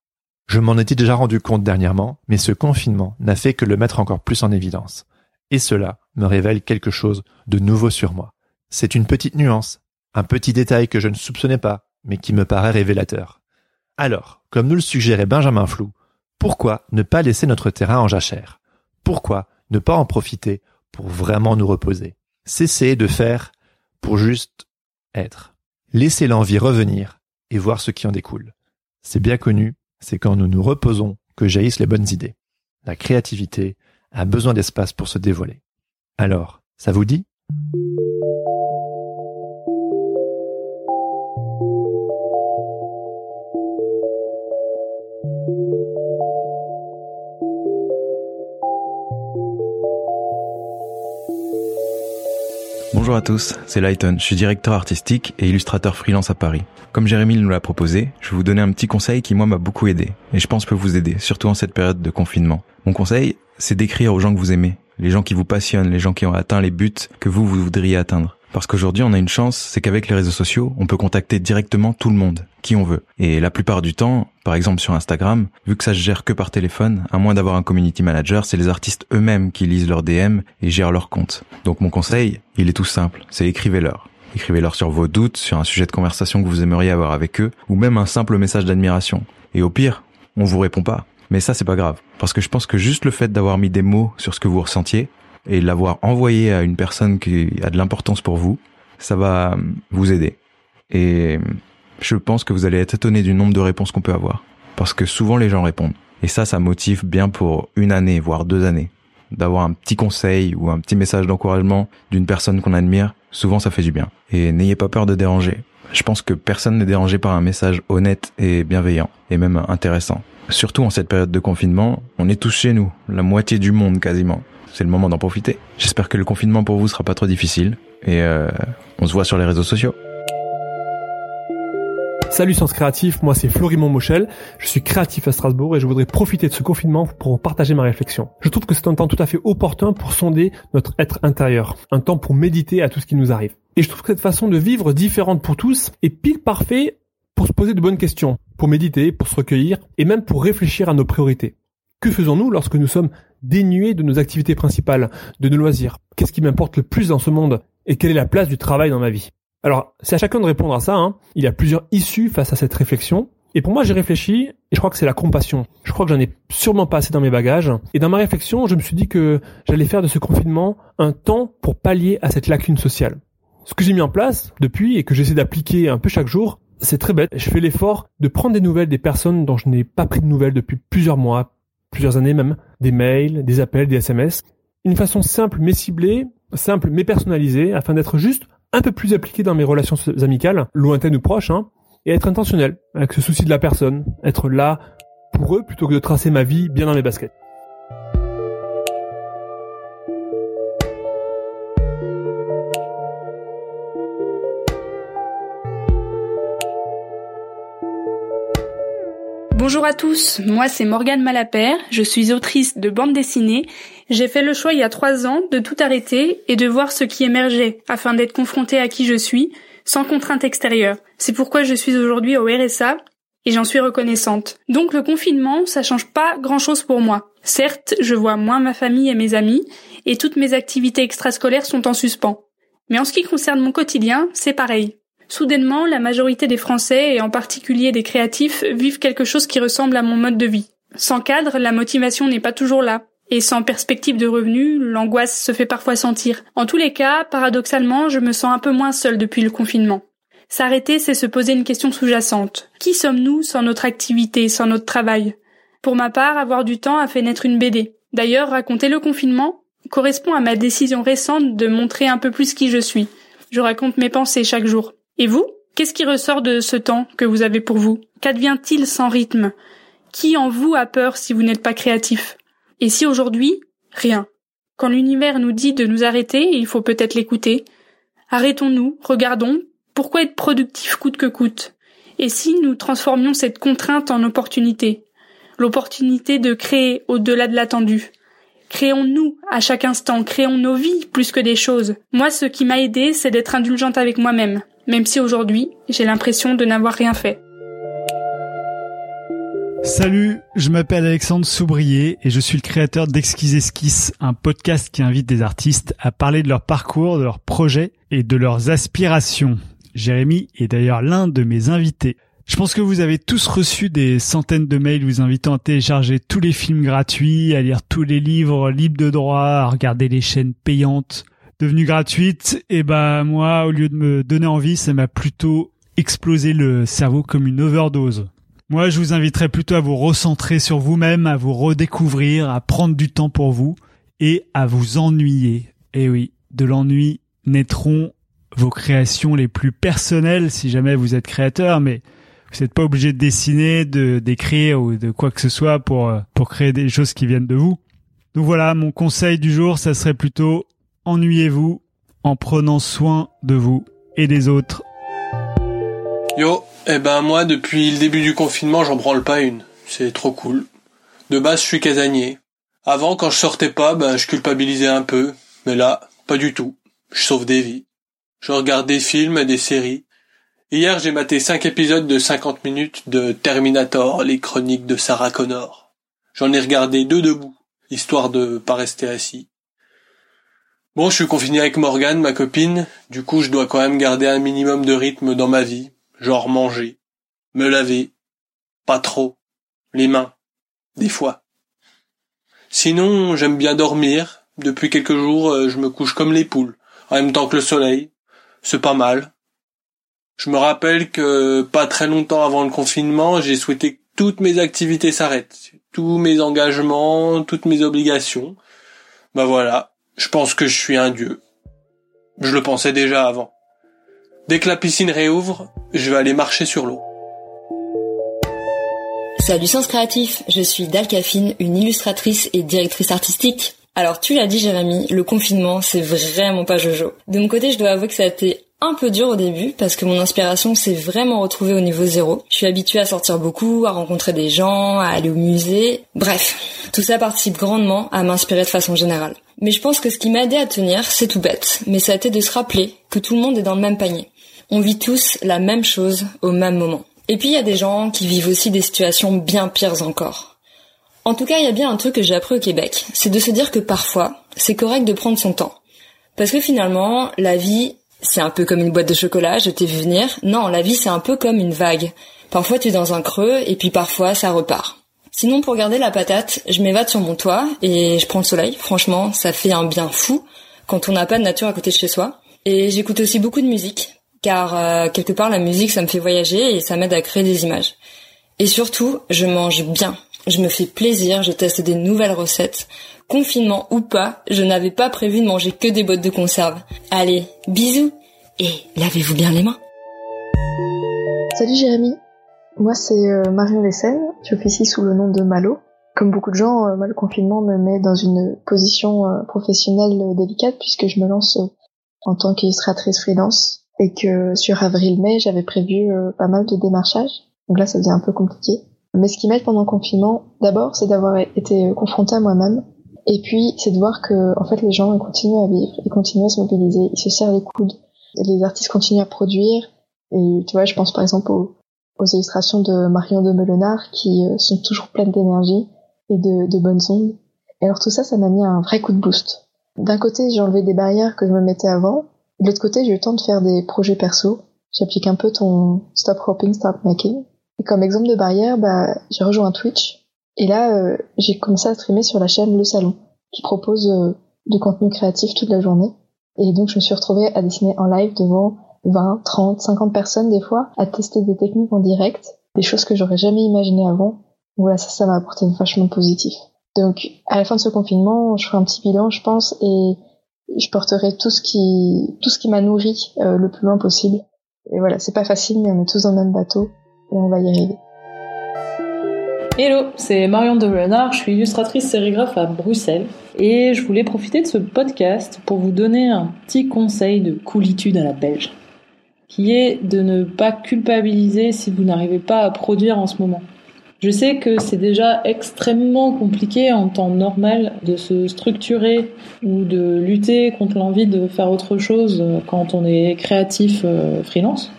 Je m'en étais déjà rendu compte dernièrement, mais ce confinement n'a fait que le mettre encore plus en évidence. Et cela me révèle quelque chose de nouveau sur moi. C'est une petite nuance, un petit détail que je ne soupçonnais pas, mais qui me paraît révélateur. Alors, comme nous le suggérait Benjamin Flou, pourquoi ne pas laisser notre terrain en jachère ? Pourquoi ne pas en profiter pour vraiment nous reposer ? Cessez de faire pour juste être. Laissez l'envie revenir et voir ce qui en découle. C'est bien connu, c'est quand nous nous reposons que jaillissent les bonnes idées. La créativité a besoin d'espace pour se dévoiler. Alors, ça vous dit ? Bonjour à tous, c'est Lighton, je suis directeur artistique et illustrateur freelance à Paris. Comme Jérémy nous l'a proposé, je vais vous donner un petit conseil qui moi m'a beaucoup aidé, et je pense peut vous aider, surtout en cette période de confinement. Mon conseil, c'est d'écrire aux gens que vous aimez, les gens qui vous passionnent, les gens qui ont atteint les buts que vous, vous voudriez atteindre. Parce qu'aujourd'hui, on a une chance, c'est qu'avec les réseaux sociaux, on peut contacter directement tout le monde, qui on veut. Et la plupart du temps, par exemple sur Instagram, vu que ça se gère que par téléphone, à moins d'avoir un community manager, c'est les artistes eux-mêmes qui lisent leurs D M et gèrent leurs comptes. Donc mon conseil, il est tout simple, c'est écrivez-leur. Écrivez-leur sur vos doutes, sur un sujet de conversation que vous aimeriez avoir avec eux, ou même un simple message d'admiration. Et au pire, on vous répond pas. Mais ça, c'est pas grave. Parce que je pense que juste le fait d'avoir mis des mots sur ce que vous ressentiez, et l'avoir envoyé à une personne qui a de l'importance pour vous, ça va vous aider. Et je pense que vous allez être étonné du nombre de réponses qu'on peut avoir. Parce que souvent les gens répondent. Et ça, ça motive bien pour une année, voire deux années. D'avoir un petit conseil ou un petit message d'encouragement d'une personne qu'on admire, souvent ça fait du bien. Et n'ayez pas peur de déranger. Je pense que personne n'est dérangé par un message honnête et bienveillant, et même intéressant. Surtout en cette période de confinement, on est tous chez nous, la moitié du monde quasiment. C'est le moment d'en profiter. J'espère que le confinement pour vous sera pas trop difficile. Et euh, on se voit sur les réseaux sociaux. Salut Sens Créatif, moi c'est Florimont Mochel, je suis créatif à Strasbourg et je voudrais profiter de ce confinement pour partager ma réflexion. Je trouve que c'est un temps tout à fait opportun pour sonder notre être intérieur, un temps pour méditer à tout ce qui nous arrive. Et je trouve que cette façon de vivre différente pour tous est pile parfait pour se poser de bonnes questions, pour méditer, pour se recueillir et même pour réfléchir à nos priorités. Que faisons-nous lorsque nous sommes dénués de nos activités principales, de nos loisirs? Qu'est-ce qui m'importe le plus dans ce monde? Et quelle est la place du travail dans ma vie? Alors, c'est à chacun de répondre à ça, hein. Il y a plusieurs issues face à cette réflexion. Et pour moi, j'ai réfléchi, et je crois que c'est la compassion. Je crois que j'en ai sûrement pas assez dans mes bagages. Et dans ma réflexion, je me suis dit que j'allais faire de ce confinement un temps pour pallier à cette lacune sociale. Ce que j'ai mis en place depuis et que j'essaie d'appliquer un peu chaque jour, c'est très bête. Je fais l'effort de prendre des nouvelles des personnes dont je n'ai pas pris de nouvelles depuis plusieurs mois, plusieurs années même, des mails, des appels, des S M S. Une façon simple mais ciblée, simple mais personnalisée, afin d'être juste un peu plus appliqué dans mes relations amicales, lointaines ou proches, hein, et être intentionnel avec ce souci de la personne, être là pour eux plutôt que de tracer ma vie bien dans mes baskets. Bonjour à tous, moi c'est Morgane Malapert, je suis autrice de bande dessinée. J'ai fait le choix il y a trois ans de tout arrêter et de voir ce qui émergeait afin d'être confrontée à qui je suis, sans contrainte extérieure. C'est pourquoi je suis aujourd'hui au R S A et j'en suis reconnaissante. Donc le confinement, ça change pas grand-chose pour moi. Certes, je vois moins ma famille et mes amis et toutes mes activités extrascolaires sont en suspens. Mais en ce qui concerne mon quotidien, c'est pareil. Soudainement, la majorité des Français, et en particulier des créatifs, vivent quelque chose qui ressemble à mon mode de vie. Sans cadre, la motivation n'est pas toujours là. Et sans perspective de revenus, l'angoisse se fait parfois sentir. En tous les cas, paradoxalement, je me sens un peu moins seule depuis le confinement. S'arrêter, c'est se poser une question sous-jacente. Qui sommes-nous sans notre activité, sans notre travail? Pour ma part, avoir du temps a fait naître une B D. D'ailleurs, raconter le confinement correspond à ma décision récente de montrer un peu plus qui je suis. Je raconte mes pensées chaque jour. Et vous? Qu'est-ce qui ressort de ce temps que vous avez pour vous? Qu'advient-il sans rythme? Qui en vous a peur si vous n'êtes pas créatif? Et si aujourd'hui, rien? Quand l'univers nous dit de nous arrêter, il faut peut-être l'écouter. Arrêtons-nous, regardons, pourquoi être productif coûte que coûte? Et si nous transformions cette contrainte en opportunité? L'opportunité de créer au-delà de l'attendu. Créons-nous à chaque instant, créons nos vies plus que des choses. Moi, ce qui m'a aidée, c'est d'être indulgente avec moi-même. Même si aujourd'hui, j'ai l'impression de n'avoir rien fait. Salut, je m'appelle Alexandre Soubrier et je suis le créateur d'Exquise Esquisse, un podcast qui invite des artistes à parler de leur parcours, de leurs projets et de leurs aspirations. Jérémy est d'ailleurs l'un de mes invités. Je pense que vous avez tous reçu des centaines de mails vous invitant à télécharger tous les films gratuits, à lire tous les livres libres de droit, à regarder les chaînes payantes devenues gratuites. Et bah moi, au lieu de me donner envie, ça m'a plutôt explosé le cerveau comme une overdose. Moi, je vous inviterais plutôt à vous recentrer sur vous-même, à vous redécouvrir, à prendre du temps pour vous et à vous ennuyer. Eh oui, de l'ennui naîtront vos créations les plus personnelles si jamais vous êtes créateur, mais vous n'êtes pas obligé de dessiner, de d'écrire ou de quoi que ce soit pour pour créer des choses qui viennent de vous. Donc voilà, mon conseil du jour, ça serait plutôt ennuyez-vous en prenant soin de vous et des autres. Yo, eh ben moi, depuis le début du confinement, j'en branle pas une. C'est trop cool. De base, je suis casanier. Avant, quand je sortais pas, ben je culpabilisais un peu. Mais là, pas du tout. Je sauve des vies. Je regarde des films et des séries. Hier, j'ai maté cinq épisodes de cinquante minutes de Terminator, les chroniques de Sarah Connor. J'en ai regardé deux debout, histoire de pas rester assis. Bon, je suis confiné avec Morgane, ma copine, du coup je dois quand même garder un minimum de rythme dans ma vie, genre manger, me laver, pas trop, les mains, des fois. Sinon, j'aime bien dormir, depuis quelques jours je me couche comme les poules, en même temps que le soleil, c'est pas mal. Je me rappelle que pas très longtemps avant le confinement, j'ai souhaité que toutes mes activités s'arrêtent, tous mes engagements, toutes mes obligations, bah voilà. Je pense que je suis un dieu. Je le pensais déjà avant. Dès que la piscine réouvre, je vais aller marcher sur l'eau. Salut Sens Créatif, je suis Dalcafine, une illustratrice et directrice artistique. Alors tu l'as dit Jérémy, le confinement c'est vraiment pas jojo. De mon côté je dois avouer que ça a été un peu dur au début parce que mon inspiration s'est vraiment retrouvée au niveau zéro. Je suis habituée à sortir beaucoup, à rencontrer des gens, à aller au musée. Bref, tout ça participe grandement à m'inspirer de façon générale. Mais je pense que ce qui m'a aidé à tenir, c'est tout bête, mais ça a été de se rappeler que tout le monde est dans le même panier. On vit tous la même chose au même moment. Et puis il y a des gens qui vivent aussi des situations bien pires encore. En tout cas, il y a bien un truc que j'ai appris au Québec, c'est de se dire que parfois, c'est correct de prendre son temps. Parce que finalement, la vie, c'est un peu comme une boîte de chocolat, je t'ai vu venir. Non, la vie c'est un peu comme une vague. Parfois tu es dans un creux, et puis parfois ça repart. Sinon, pour garder la patate, je m'évade sur mon toit et je prends le soleil. Franchement, ça fait un bien fou quand on n'a pas de nature à côté de chez soi. Et j'écoute aussi beaucoup de musique, car euh, quelque part, la musique, ça me fait voyager et ça m'aide à créer des images. Et surtout, je mange bien. Je me fais plaisir, je teste des nouvelles recettes. Confinement ou pas, je n'avais pas prévu de manger que des boîtes de conserve. Allez, bisous et lavez-vous bien les mains. Salut Jérémy. Moi, c'est Marion Lessel, j'officie sous le nom de Malo. Comme beaucoup de gens, moi, le confinement me met dans une position professionnelle délicate puisque je me lance en tant qu'illustratrice freelance et que sur avril-mai, j'avais prévu pas mal de démarchages. Donc là, ça devient un peu compliqué. Mais ce qui m'aide pendant le confinement, d'abord, c'est d'avoir été confrontée à moi-même. Et puis, c'est de voir que, en fait, les gens ils continuent à vivre, ils continuent à se mobiliser, ils se serrent les coudes. Les artistes continuent à produire. Et tu vois, je pense par exemple aux aux illustrations de Marion de Melenard qui sont toujours pleines d'énergie et de, de bonnes ondes. Et alors tout ça, ça m'a mis un vrai coup de boost. D'un côté, j'ai enlevé des barrières que je me mettais avant. De l'autre côté, j'ai eu le temps de faire des projets perso. J'applique un peu ton stop hopping, stop making. Et comme exemple de barrière, bah, j'ai rejoint Twitch. Et là, euh, j'ai commencé à streamer sur la chaîne Le Salon, qui propose euh, du contenu créatif toute la journée. Et donc, je me suis retrouvée à dessiner en live devant vingt, trente, cinquante personnes des fois, à tester des techniques en direct, des choses que j'aurais jamais imaginées avant. Voilà, ça, ça m'a apporté vachement positif. Donc, à la fin de ce confinement, je ferai un petit bilan, je pense, et je porterai tout ce qui, tout ce qui m'a nourri euh, le plus loin possible. Et voilà, c'est pas facile, mais on est tous dans le même bateau, et on va y arriver. Hello, c'est Marion de Renard, je suis illustratrice sérigraphe à Bruxelles et je voulais profiter de ce podcast pour vous donner un petit conseil de coolitude à la belge, qui est de ne pas culpabiliser si vous n'arrivez pas à produire en ce moment. Je sais que c'est déjà extrêmement compliqué en temps normal de se structurer ou de lutter contre l'envie de faire autre chose quand on est créatif freelance.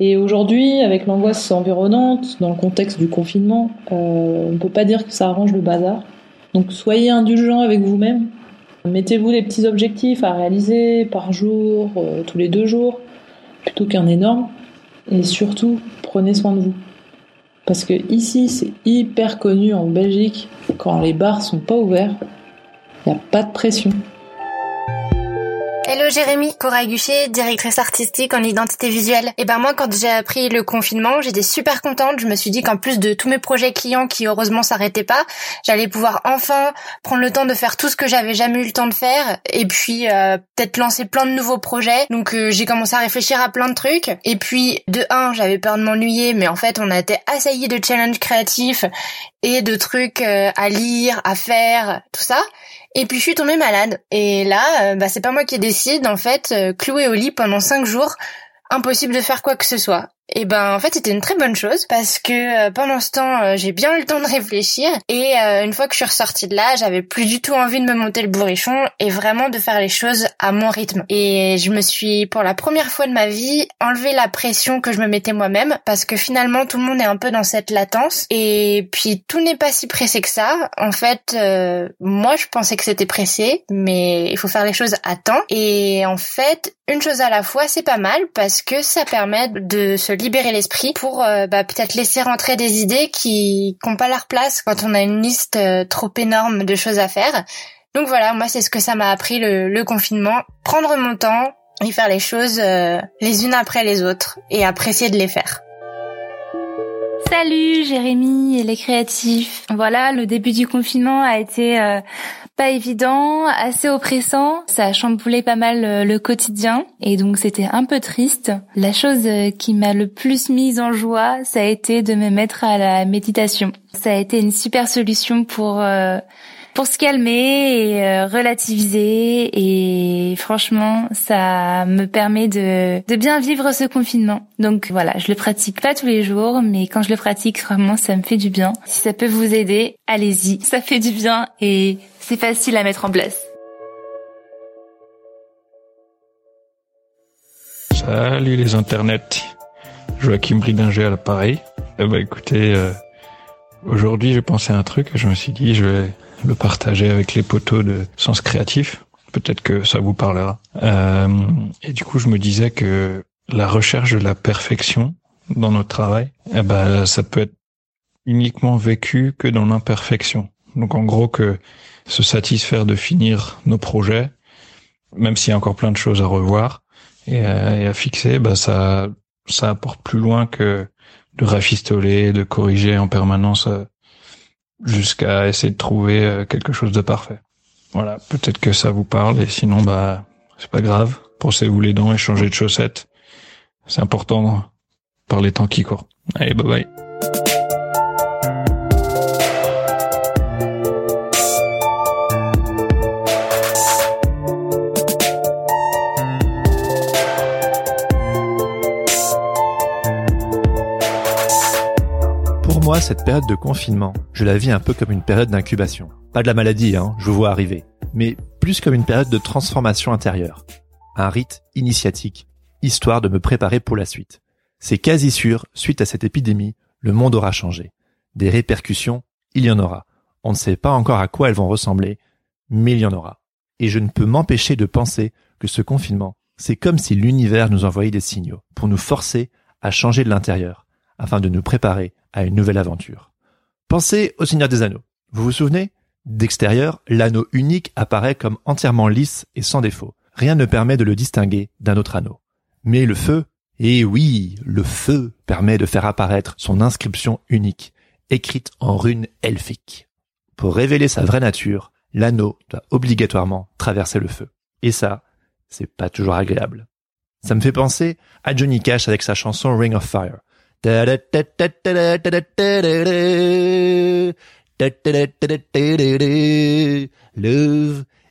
Et aujourd'hui, avec l'angoisse environnante, dans le contexte du confinement, euh, on ne peut pas dire que ça arrange le bazar. Donc soyez indulgents avec vous-même. Mettez-vous des petits objectifs à réaliser par jour, euh, tous les deux jours, plutôt qu'un énorme, et surtout prenez soin de vous, parce que ici c'est hyper connu en Belgique, quand les bars sont pas ouverts, il n'y a pas de pression. Hello Jérémy, Cora Guchet, directrice artistique en identité visuelle. Et ben moi, quand j'ai appris le confinement, j'étais super contente. Je me suis dit qu'en plus de tous mes projets clients qui heureusement s'arrêtaient pas, j'allais pouvoir enfin prendre le temps de faire tout ce que j'avais jamais eu le temps de faire et puis euh, peut-être lancer plein de nouveaux projets. Donc euh, j'ai commencé à réfléchir à plein de trucs. Et puis de un, j'avais peur de m'ennuyer, mais en fait on a été assaillis de challenges créatifs et de trucs euh, à lire, à faire, tout ça. Et puis je suis tombée malade. Et là, euh, bah c'est pas moi qui décide. En fait, euh, clouée au lit pendant cinq jours, impossible de faire quoi que ce soit. Et ben en fait c'était une très bonne chose parce que euh, pendant ce temps euh, j'ai bien eu le temps de réfléchir et euh, une fois que je suis ressortie de là j'avais plus du tout envie de me monter le bourrichon et vraiment de faire les choses à mon rythme. Et je me suis pour la première fois de ma vie enlevé la pression que je me mettais moi-même parce que finalement tout le monde est un peu dans cette latence et puis tout n'est pas si pressé que ça. En fait euh, moi je pensais que c'était pressé mais il faut faire les choses à temps et en fait une chose à la fois c'est pas mal parce que ça permet de se libérer l'esprit pour euh, bah, peut-être laisser rentrer des idées qui n'ont pas leur place quand on a une liste euh, trop énorme de choses à faire. Donc voilà, moi c'est ce que ça m'a appris le, le confinement, prendre mon temps et faire les choses euh, les unes après les autres et apprécier de les faire. Salut Jérémy et les créatifs. Voilà, le début du confinement a été euh, pas évident, assez oppressant. Ça a chamboulé pas mal euh, le quotidien et donc c'était un peu triste. La chose qui m'a le plus mise en joie, ça a été de me mettre à la méditation. Ça a été une super solution pour euh, pour se calmer et euh, relativiser et franchement ça me permet de de bien vivre ce confinement. Donc voilà, je le pratique pas tous les jours mais quand je le pratique vraiment ça me fait du bien. Si ça peut vous aider, allez-y, ça fait du bien et c'est facile à mettre en place. Salut les internets, Joachim Bridinger à l'appareil. Eh ben écoutez, euh, aujourd'hui j'ai pensé à un truc et je me suis dit je vais le partager avec les poteaux de Sens Créatif. Peut-être que ça vous parlera. Euh, et du coup, je me disais que la recherche de la perfection dans notre travail, eh ben, ça peut être uniquement vécu que dans l'imperfection. Donc, en gros, que se satisfaire de finir nos projets, même s'il y a encore plein de choses à revoir et à, et à fixer, bah, ça, ça apporte plus loin que de rafistoler, de corriger en permanence jusqu'à essayer de trouver quelque chose de parfait. Voilà, peut-être que ça vous parle, et sinon, bah c'est pas grave, brossez-vous les dents et changez de chaussettes. C'est important par les temps qui courent. Allez, bye bye. Moi, cette période de confinement, je la vis un peu comme une période d'incubation. Pas de la maladie, hein, je vous vois arriver, mais plus comme une période de transformation intérieure. Un rite initiatique, histoire de me préparer pour la suite. C'est quasi sûr, suite à cette épidémie, le monde aura changé. Des répercussions, il y en aura. On ne sait pas encore à quoi elles vont ressembler, mais il y en aura. Et je ne peux m'empêcher de penser que ce confinement, c'est comme si l'univers nous envoyait des signaux pour nous forcer à changer de l'intérieur, afin de nous préparer à une nouvelle aventure. Pensez au Seigneur des Anneaux. Vous vous souvenez ? D'extérieur, l'anneau unique apparaît comme entièrement lisse et sans défaut. Rien ne permet de le distinguer d'un autre anneau. Mais le feu, eh oui, le feu permet de faire apparaître son inscription unique, écrite en runes elfiques. Pour révéler sa vraie nature, l'anneau doit obligatoirement traverser le feu. Et ça, c'est pas toujours agréable. Ça me fait penser à Johnny Cash avec sa chanson Ring of Fire. Love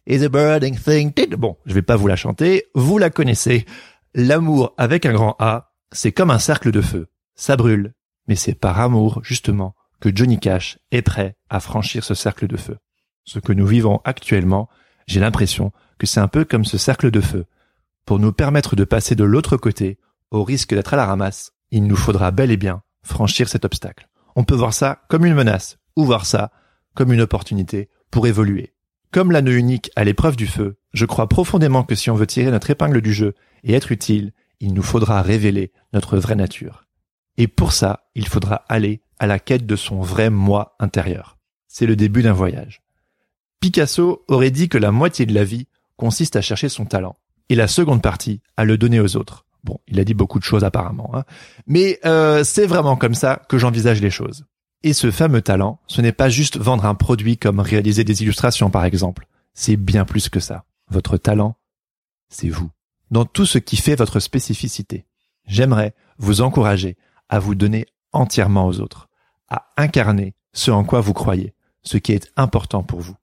is a burning thing. Bon, je vais pas vous la chanter, vous la connaissez. L'amour avec un grand A, c'est comme un cercle de feu. Ça brûle, mais c'est par amour, justement, que Johnny Cash est prêt à franchir ce cercle de feu. Ce que nous vivons actuellement, j'ai l'impression que c'est un peu comme ce cercle de feu. Pour nous permettre de passer de l'autre côté, au risque d'être à la ramasse, il nous faudra bel et bien franchir cet obstacle. On peut voir ça comme une menace ou voir ça comme une opportunité pour évoluer. Comme l'anneau unique à l'épreuve du feu, je crois profondément que si on veut tirer notre épingle du jeu et être utile, il nous faudra révéler notre vraie nature. Et pour ça, il faudra aller à la quête de son vrai moi intérieur. C'est le début d'un voyage. Picasso aurait dit que la moitié de la vie consiste à chercher son talent et la seconde partie à le donner aux autres. Bon, il a dit beaucoup de choses apparemment, hein. Mais euh, c'est vraiment comme ça que j'envisage les choses. Et ce fameux talent, ce n'est pas juste vendre un produit comme réaliser des illustrations par exemple. C'est bien plus que ça. Votre talent, c'est vous. Dans tout ce qui fait votre spécificité. J'aimerais vous encourager à vous donner entièrement aux autres. À incarner ce en quoi vous croyez, ce qui est important pour vous.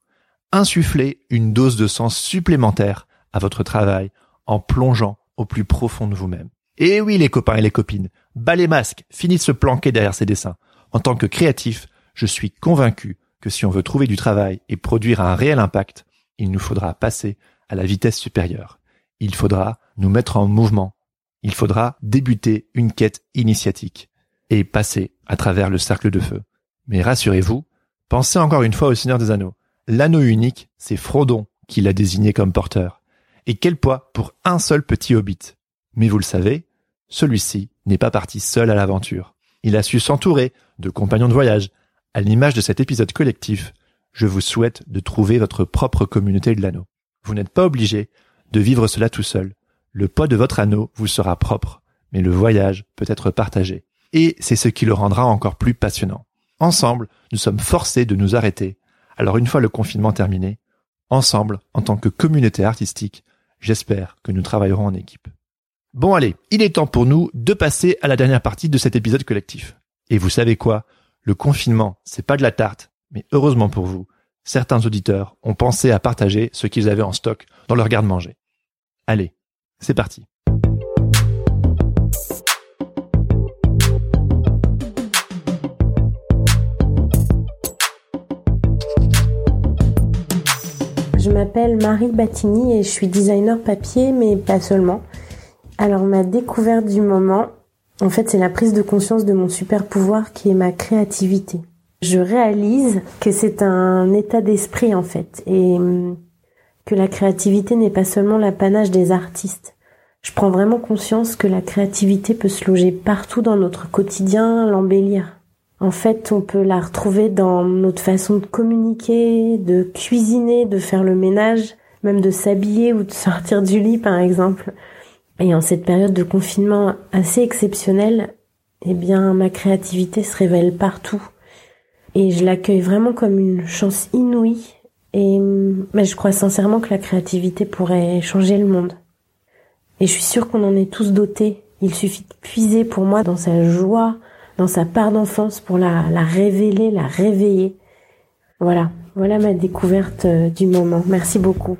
insuffler une dose de sens supplémentaire à votre travail en plongeant au plus profond de vous-même. Et oui, les copains et les copines, bas les masques, finis de se planquer derrière ces dessins. En tant que créatif, je suis convaincu que si on veut trouver du travail et produire un réel impact, il nous faudra passer à la vitesse supérieure. Il faudra nous mettre en mouvement. Il faudra débuter une quête initiatique et passer à travers le cercle de feu. Mais rassurez-vous, pensez encore une fois au Seigneur des Anneaux. L'anneau unique, c'est Frodon qui l'a désigné comme porteur. Et quel poids pour un seul petit hobbit. Mais vous le savez, celui-ci n'est pas parti seul à l'aventure. Il a su s'entourer de compagnons de voyage. À l'image de cet épisode collectif, je vous souhaite de trouver votre propre communauté de l'anneau. Vous n'êtes pas obligé de vivre cela tout seul. Le poids de votre anneau vous sera propre, mais le voyage peut être partagé. Et c'est ce qui le rendra encore plus passionnant. Ensemble, nous sommes forcés de nous arrêter. Alors une fois le confinement terminé, ensemble, en tant que communauté artistique, j'espère que nous travaillerons en équipe. Bon allez, il est temps pour nous de passer à la dernière partie de cet épisode collectif. Et vous savez quoi ? Le confinement, c'est pas de la tarte, mais heureusement pour vous, certains auditeurs ont pensé à partager ce qu'ils avaient en stock dans leur garde-manger. Allez, c'est parti. Je m'appelle Marie Battini et je suis designer papier, mais pas seulement. Alors ma découverte du moment, en fait, c'est la prise de conscience de mon super pouvoir qui est ma créativité. Je réalise que c'est un état d'esprit en fait et que la créativité n'est pas seulement l'apanage des artistes. Je prends vraiment conscience que la créativité peut se loger partout dans notre quotidien, l'embellir. En fait, on peut la retrouver dans notre façon de communiquer, de cuisiner, de faire le ménage, même de s'habiller ou de sortir du lit par exemple. Et en cette période de confinement assez exceptionnelle, eh bien ma créativité se révèle partout. Et je l'accueille vraiment comme une chance inouïe et bah, je crois sincèrement que la créativité pourrait changer le monde. Et je suis sûre qu'on en est tous dotés. Il suffit de puiser pour moi dans sa joie, dans sa part d'enfance pour la, la révéler, la réveiller. Voilà, voilà ma découverte du moment. Merci beaucoup.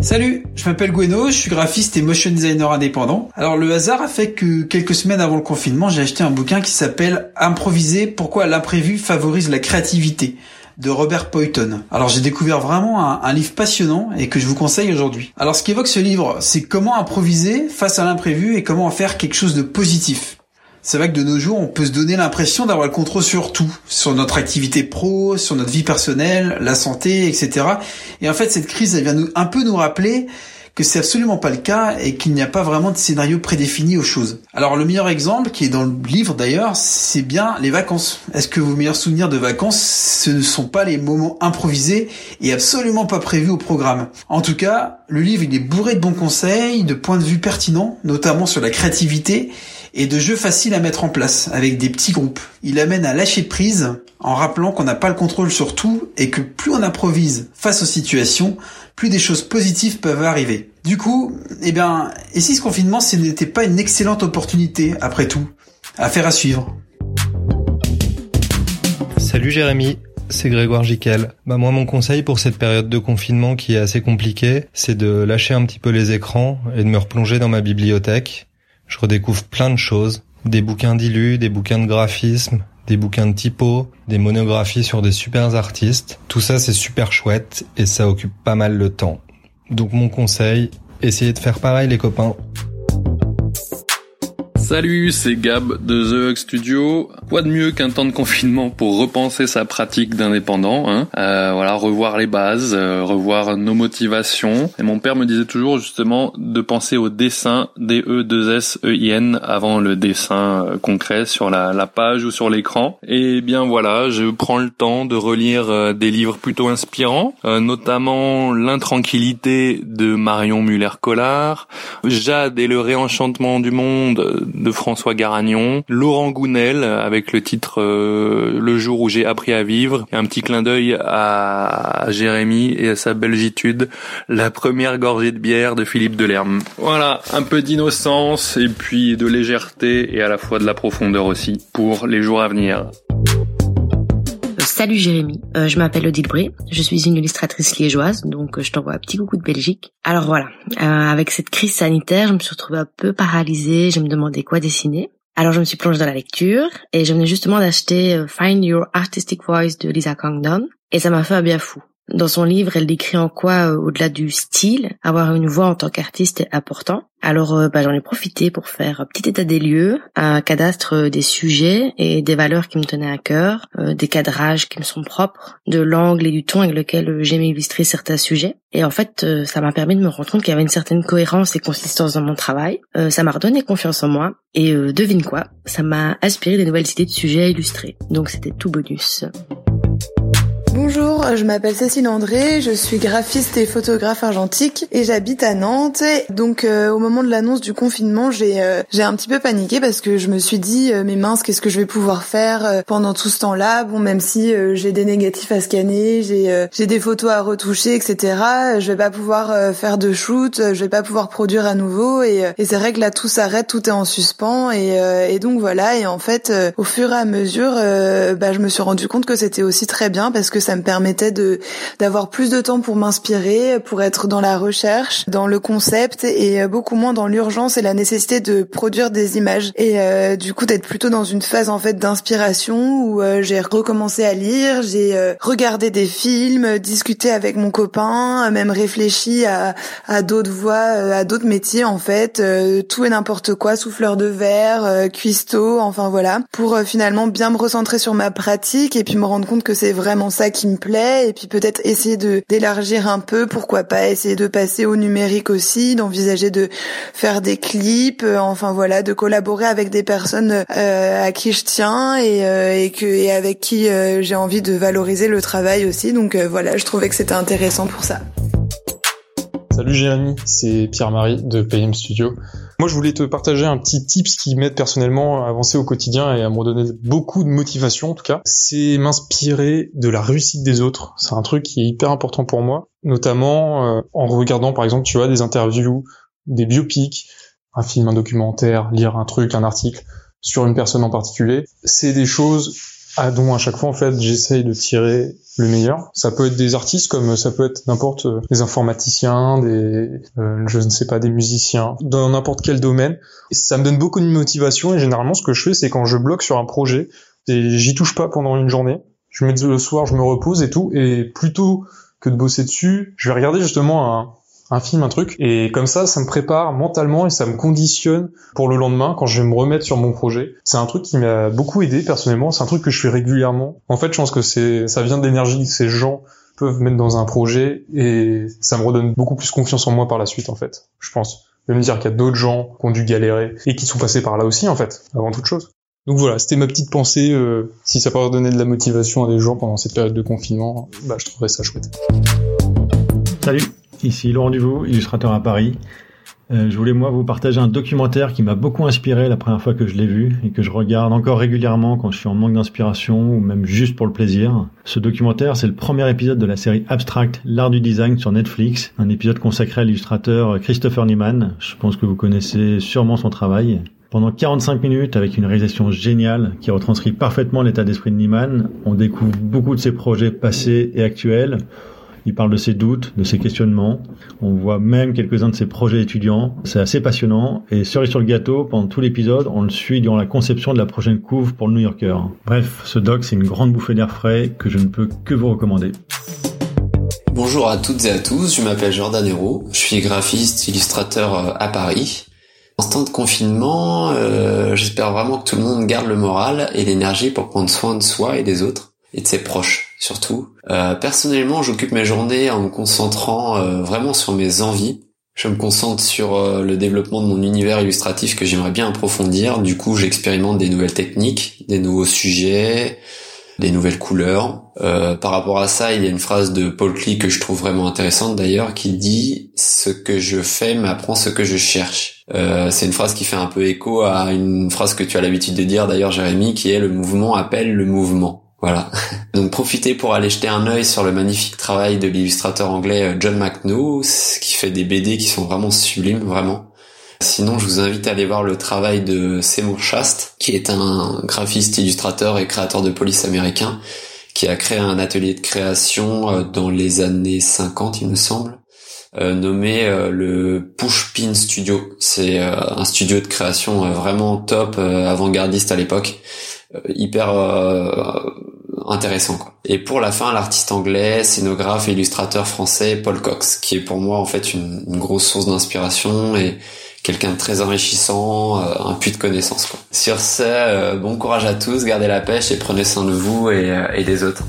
Salut, je m'appelle Gono, je suis graphiste et motion designer indépendant. Alors le hasard a fait que quelques semaines avant le confinement, j'ai acheté un bouquin qui s'appelle « Improviser, pourquoi l'imprévu favorise la créativité » de Robert Poyton. Alors j'ai découvert vraiment un, un livre passionnant et que je vous conseille aujourd'hui. Alors ce qu'évoque ce livre, c'est comment improviser face à l'imprévu et comment en faire quelque chose de positif. C'est vrai que de nos jours, on peut se donner l'impression d'avoir le contrôle sur tout, sur notre activité pro, sur notre vie personnelle, la santé, et cetera. Et en fait, cette crise, elle vient nous, un peu nous rappeler que c'est absolument pas le cas et qu'il n'y a pas vraiment de scénario prédéfini aux choses. Alors le meilleur exemple, qui est dans le livre d'ailleurs, c'est bien les vacances. Est-ce que vos meilleurs souvenirs de vacances, ce ne sont pas les moments improvisés et absolument pas prévus au programme ? En tout cas, le livre il est bourré de bons conseils, de points de vue pertinents, notamment sur la créativité et de jeux faciles à mettre en place, avec des petits groupes. Il amène à lâcher prise en rappelant qu'on n'a pas le contrôle sur tout et que plus on improvise face aux situations, plus des choses positives peuvent arriver. Du coup, eh bien, et si ce confinement, ce n'était pas une excellente opportunité, après tout ? Affaire à suivre. Salut Jérémy, c'est Grégoire Jiquel. Bah moi, mon conseil pour cette période de confinement qui est assez compliquée, c'est de lâcher un petit peu les écrans et de me replonger dans ma bibliothèque. Je redécouvre plein de choses, des bouquins d'illus, des bouquins de graphisme, des bouquins de typo, des monographies sur des super artistes. Tout ça, c'est super chouette et ça occupe pas mal le temps. Donc mon conseil, essayez de faire pareil les copains. Salut, c'est Gab de The Hug Studio. Quoi de mieux qu'un temps de confinement pour repenser sa pratique d'indépendant, hein euh, voilà, revoir les bases, euh, revoir nos motivations. Et mon père me disait toujours justement de penser au dessin, D E deux S E I N, avant le dessin concret sur la, la page ou sur l'écran. Et bien voilà, je prends le temps de relire euh, des livres plutôt inspirants, euh, notamment L'intranquillité de Marion Muller-Collard, Jade et le réenchantement du monde de François Garagnon, Laurent Gounel avec le titre euh, Le jour où j'ai appris à vivre, et un petit clin d'œil à Jérémy et à sa belgitude, La première gorgée de bière de Philippe Delerme. Voilà, un peu d'innocence et puis de légèreté et à la fois de la profondeur aussi pour les jours à venir. Salut Jérémy, euh, je m'appelle Odile Bré, je suis une illustratrice liégeoise, donc je t'envoie un petit coucou de Belgique. Alors voilà, euh, avec cette crise sanitaire, je me suis retrouvée un peu paralysée, je me demandais quoi dessiner. Alors je me suis plongée dans la lecture, et je venais justement d'acheter « Find Your Artistic Voice » de Lisa Congdon, et ça m'a fait un bien fou. Dans son livre, elle décrit en quoi, euh, au-delà du style, avoir une voix en tant qu'artiste est important. Alors euh, bah, j'en ai profité pour faire un petit état des lieux, un cadastre des sujets et des valeurs qui me tenaient à cœur, euh, des cadrages qui me sont propres, de l'angle et du ton avec lequel j'aimais illustrer certains sujets. Et en fait, euh, ça m'a permis de me rendre compte qu'il y avait une certaine cohérence et consistance dans mon travail. Euh, ça m'a redonné confiance en moi. Et euh, devine quoi, ça m'a inspiré des nouvelles idées de sujets à illustrer. Donc c'était tout bonus. Bonjour, je m'appelle Cécile André, je suis graphiste et photographe argentique et j'habite à Nantes. Donc euh, au moment de l'annonce du confinement, j'ai euh, j'ai un petit peu paniqué parce que je me suis dit euh, mais mince, qu'est-ce que je vais pouvoir faire pendant tout ce temps-là? Bon, même si euh, j'ai des négatifs à scanner, j'ai euh, j'ai des photos à retoucher, et cetera. Je vais pas pouvoir euh, faire de shoot, je vais pas pouvoir produire à nouveau et, et c'est vrai que là tout s'arrête, tout est en suspens et euh, et donc voilà. Et en fait, euh, au fur et à mesure, euh, bah je me suis rendu compte que c'était aussi très bien parce que ça me permettait de d'avoir plus de temps pour m'inspirer, pour être dans la recherche, dans le concept et beaucoup moins dans l'urgence et la nécessité de produire des images. Et euh, du coup, d'être plutôt dans une phase en fait d'inspiration où euh, j'ai recommencé à lire, j'ai euh, regardé des films, discuté avec mon copain, même réfléchi à à d'autres voies, à d'autres métiers en fait, euh, tout et n'importe quoi, souffleur de verre, euh, cuistot, enfin voilà, pour euh, finalement bien me recentrer sur ma pratique et puis me rendre compte que c'est vraiment ça qui qui me plaît et puis peut-être essayer de d'élargir un peu, pourquoi pas essayer de passer au numérique aussi, d'envisager de faire des clips, euh, enfin voilà, de collaborer avec des personnes euh, à qui je tiens et, euh, et que et avec qui euh, j'ai envie de valoriser le travail aussi, donc euh, voilà, je trouvais que c'était intéressant pour ça. Salut Jérémy, c'est Pierre-Marie de P M Studio. Moi, je voulais te partager un petit tips qui m'aide personnellement à avancer au quotidien et à me redonner beaucoup de motivation, en tout cas. C'est m'inspirer de la réussite des autres. C'est un truc qui est hyper important pour moi, notamment euh, en regardant, par exemple, tu vois, des interviews, des biopics, un film, un documentaire, lire un truc, un article sur une personne en particulier. C'est des choses à dont à chaque fois, en fait, j'essaye de tirer le meilleur. Ça peut être des artistes, comme ça peut être n'importe euh, des informaticiens, des euh, je ne sais pas, des musiciens, dans n'importe quel domaine. Et ça me donne beaucoup de motivation et généralement ce que je fais, c'est quand je bloque sur un projet et j'y touche pas pendant une journée, je mets le soir, je me repose et tout, et plutôt que de bosser dessus, je vais regarder justement un un film, un truc, et comme ça, ça me prépare mentalement et ça me conditionne pour le lendemain quand je vais me remettre sur mon projet. C'est un truc qui m'a beaucoup aidé personnellement, c'est un truc que je fais régulièrement. En fait, je pense que c'est, ça vient de l'énergie que ces gens peuvent mettre dans un projet et ça me redonne beaucoup plus confiance en moi par la suite, en fait, je pense. De me dire qu'il y a d'autres gens qui ont dû galérer et qui sont passés par là aussi, en fait, avant toute chose. Donc voilà, c'était ma petite pensée. Euh, si ça peut redonner de la motivation à des gens pendant cette période de confinement, bah, je trouverais ça chouette. Salut! Ici Laurent Duvaux, illustrateur à Paris. Euh, je voulais moi vous partager un documentaire qui m'a beaucoup inspiré la première fois que je l'ai vu et que je regarde encore régulièrement quand je suis en manque d'inspiration ou même juste pour le plaisir. Ce documentaire, c'est le premier épisode de la série Abstract, l'art du design sur Netflix, un épisode consacré à l'illustrateur Christopher Nieman. Je pense que vous connaissez sûrement son travail. Pendant quarante-cinq minutes, avec une réalisation géniale qui retranscrit parfaitement l'état d'esprit de Nieman, on découvre beaucoup de ses projets passés et actuels. Il parle de ses doutes, de ses questionnements. On voit même quelques-uns de ses projets étudiants. C'est assez passionnant. Et cerise sur le gâteau, pendant tout l'épisode, on le suit durant la conception de la prochaine couve pour le New Yorker. Bref, ce doc, c'est une grande bouffée d'air frais que je ne peux que vous recommander. Bonjour à toutes et à tous, je m'appelle Jordan Hérault. Je suis graphiste, illustrateur à Paris. En ce temps de confinement, euh, j'espère vraiment que tout le monde garde le moral et l'énergie pour prendre soin de soi et des autres, et de ses proches surtout. Euh, personnellement, j'occupe mes journées en me concentrant euh, vraiment sur mes envies. Je me concentre sur euh, le développement de mon univers illustratif que j'aimerais bien approfondir. Du coup, j'expérimente des nouvelles techniques, des nouveaux sujets, des nouvelles couleurs. Euh, par rapport à ça, il y a une phrase de Paul Klee que je trouve vraiment intéressante d'ailleurs, qui dit « Ce que je fais m'apprend ce que je cherche euh, ». C'est une phrase qui fait un peu écho à une phrase que tu as l'habitude de dire d'ailleurs, Jérémy, qui est « Le mouvement appelle le mouvement ». Voilà. Donc profitez pour aller jeter un œil sur le magnifique travail de l'illustrateur anglais John McNaught, qui fait des B D qui sont vraiment sublimes, vraiment. Sinon, je vous invite à aller voir le travail de Seymour Shast, qui est un graphiste, illustrateur et créateur de police américain, qui a créé un atelier de création dans les années cinquante, il me semble, euh, nommé euh, le Pushpin Studio. C'est euh, un studio de création euh, vraiment top, euh, avant-gardiste à l'époque, euh, hyper euh, intéressant, quoi. Et pour la fin, l'artiste anglais, scénographe et illustrateur français Paul Cox, qui est pour moi en fait une, une grosse source d'inspiration et quelqu'un de très enrichissant, euh, un puits de connaissances, quoi. Sur ce, euh, bon courage à tous, gardez la pêche et prenez soin de vous et, euh, et des autres.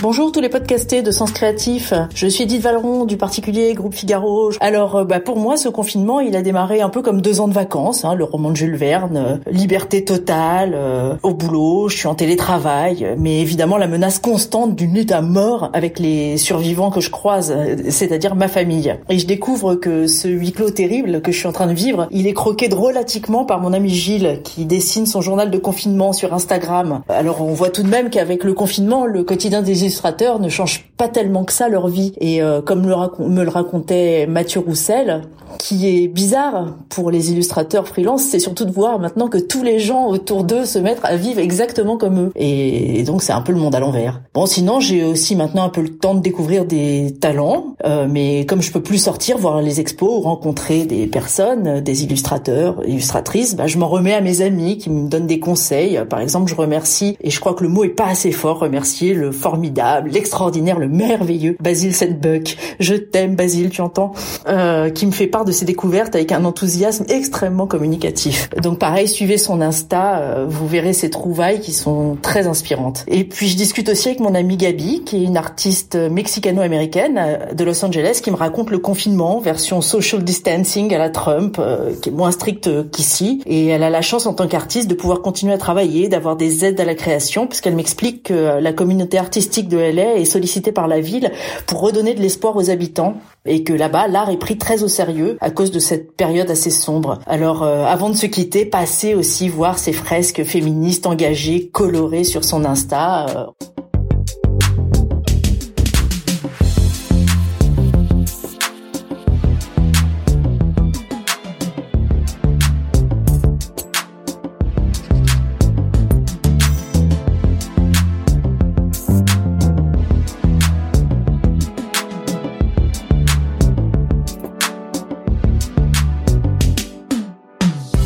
Bonjour tous les podcastés de Sens Créatif, je suis Edith Valeron du Particulier, Groupe Figaro. Alors euh, bah, pour moi, ce confinement, il a démarré un peu comme deux ans de vacances, hein, le roman de Jules Verne, euh, liberté totale, euh, au boulot, je suis en télétravail, mais évidemment la menace constante d'une lutte à mort avec les survivants que je croise, c'est-à-dire ma famille. Et je découvre que ce huis clos terrible que je suis en train de vivre, il est croqué drôlatiquement par mon ami Gilles, qui dessine son journal de confinement sur Instagram. Alors on voit tout de même qu'avec le confinement, le quotidien des illustrateurs ne changent pas tellement que ça leur vie. Et euh, comme le racon- me le racontait Mathieu Roussel, qui est bizarre pour les illustrateurs freelance, c'est surtout de voir maintenant que tous les gens autour d'eux se mettent à vivre exactement comme eux. Et, et donc c'est un peu le monde à l'envers. Bon, sinon j'ai aussi maintenant un peu le temps de découvrir des talents, euh, mais comme je peux plus sortir, voir les expos, rencontrer des personnes, des illustrateurs, illustratrices, bah, je m'en remets à mes amis qui me donnent des conseils. Par exemple, je remercie, et je crois que le mot est pas assez fort, remercier le formidable, l'extraordinaire, le merveilleux Basile Sedbuck. Je t'aime Basile, tu entends, euh, qui me fait part de ses découvertes avec un enthousiasme extrêmement communicatif. Donc pareil, suivez son Insta, euh, vous verrez ses trouvailles qui sont très inspirantes. Et puis je discute aussi avec mon amie Gabi, qui est une artiste mexicano-américaine de Los Angeles, qui me raconte le confinement, version social distancing à la Trump, euh, qui est moins stricte qu'ici. Et elle a la chance en tant qu'artiste de pouvoir continuer à travailler, d'avoir des aides à la création, puisqu'elle m'explique que la communauté artistique de L A est sollicité par la ville pour redonner de l'espoir aux habitants, et que là-bas l'art est pris très au sérieux à cause de cette période assez sombre. Alors euh, avant de se quitter, passez aussi voir ces fresques féministes engagées colorées sur son Insta. euh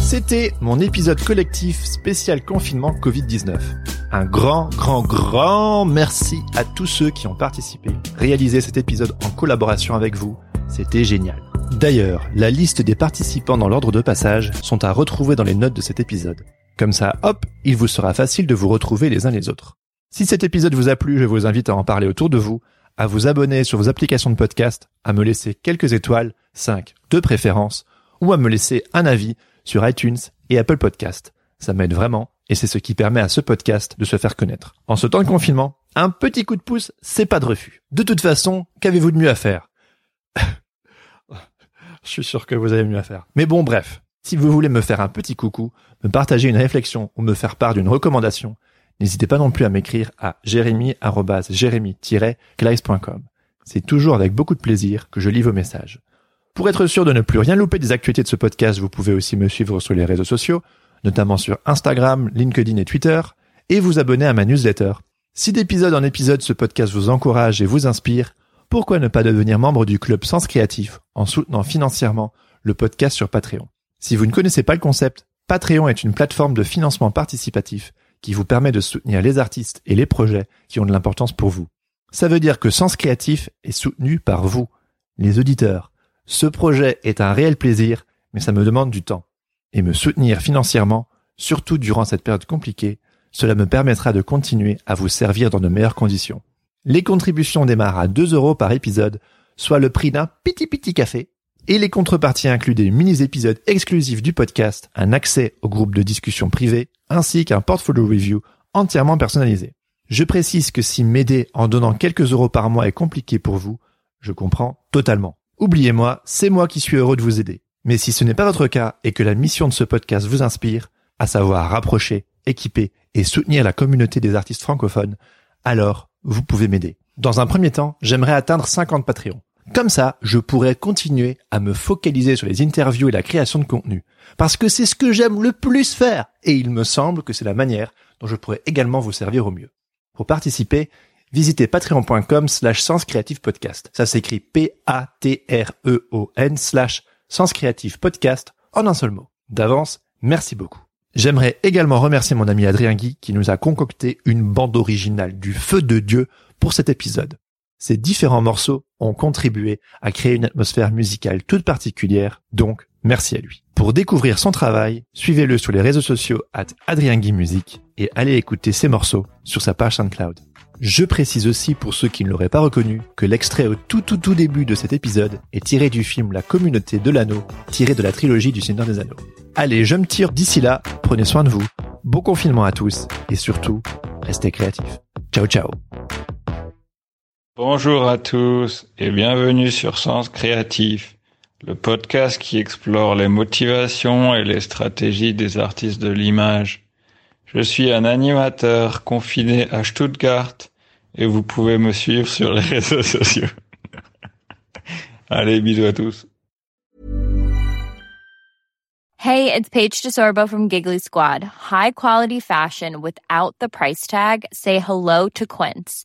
C'était mon épisode collectif spécial confinement covid dix-neuf. Un grand, grand, grand merci à tous ceux qui ont participé. Réaliser cet épisode en collaboration avec vous, c'était génial. D'ailleurs, la liste des participants dans l'ordre de passage sont à retrouver dans les notes de cet épisode. Comme ça, hop, il vous sera facile de vous retrouver les uns les autres. Si cet épisode vous a plu, je vous invite à en parler autour de vous, à vous abonner sur vos applications de podcast, à me laisser quelques étoiles, cinq de préférence, ou à me laisser un avis sur iTunes et Apple Podcast. Ça m'aide vraiment et c'est ce qui permet à ce podcast de se faire connaître. En ce temps de confinement, un petit coup de pouce, c'est pas de refus. De toute façon, qu'avez-vous de mieux à faire ? Je suis sûr que vous avez mieux à faire. Mais bon, bref, si vous voulez me faire un petit coucou, me partager une réflexion ou me faire part d'une recommandation, n'hésitez pas non plus à m'écrire à jérémy arobase jérémy tiret claise point com. C'est toujours avec beaucoup de plaisir que je lis vos messages. Pour être sûr de ne plus rien louper des actualités de ce podcast, vous pouvez aussi me suivre sur les réseaux sociaux, notamment sur Instagram, LinkedIn et Twitter, et vous abonner à ma newsletter. Si d'épisode en épisode, ce podcast vous encourage et vous inspire, pourquoi ne pas devenir membre du club Sens Créatif en soutenant financièrement le podcast sur Patreon. Si vous ne connaissez pas le concept, Patreon est une plateforme de financement participatif qui vous permet de soutenir les artistes et les projets qui ont de l'importance pour vous. Ça veut dire que Sens Créatif est soutenu par vous, les auditeurs. Ce projet est un réel plaisir, mais ça me demande du temps. Et me soutenir financièrement, surtout durant cette période compliquée, cela me permettra de continuer à vous servir dans de meilleures conditions. Les contributions démarrent à deux euros par épisode, soit le prix d'un petit petit café, et les contreparties incluent des mini-épisodes exclusifs du podcast, un accès au groupe de discussion privé, ainsi qu'un portfolio review entièrement personnalisé. Je précise que si m'aider en donnant quelques euros par mois est compliqué pour vous, je comprends totalement. Oubliez-moi, c'est moi qui suis heureux de vous aider. Mais si ce n'est pas votre cas et que la mission de ce podcast vous inspire, à savoir rapprocher, équiper et soutenir la communauté des artistes francophones, alors vous pouvez m'aider. Dans un premier temps, j'aimerais atteindre cinquante Patreons. Comme ça, je pourrais continuer à me focaliser sur les interviews et la création de contenu. Parce que c'est ce que j'aime le plus faire et il me semble que c'est la manière dont je pourrais également vous servir au mieux. Pour participer, visitez patreon.com slash sens créatif podcast. Ça s'écrit P-A-T-R-E-O-N slash sens créatif podcast en un seul mot. D'avance, merci beaucoup. J'aimerais également remercier mon ami Adrien Guy qui nous a concocté une bande originale du feu de Dieu pour cet épisode. Ces différents morceaux ont contribué à créer une atmosphère musicale toute particulière, donc merci à lui. Pour découvrir son travail, suivez-le sur les réseaux sociaux arobase adrien guy musique et allez écouter ses morceaux sur sa page SoundCloud. Je précise aussi pour ceux qui ne l'auraient pas reconnu que l'extrait au tout tout tout début de cet épisode est tiré du film La Communauté de l'Anneau, tiré de la trilogie du Seigneur des Anneaux. Allez, je me tire d'ici là, prenez soin de vous, bon confinement à tous et surtout, restez créatifs. Ciao ciao. Bonjour à tous et bienvenue sur Sens Créatif, le podcast qui explore les motivations et les stratégies des artistes de l'image. Je suis un animateur confiné à Stuttgart et vous pouvez me suivre sur les réseaux sociaux. Allez, bisous à tous. Hey, it's Paige DeSorbo from Giggly Squad. High quality fashion without the price tag. Say hello to Quince.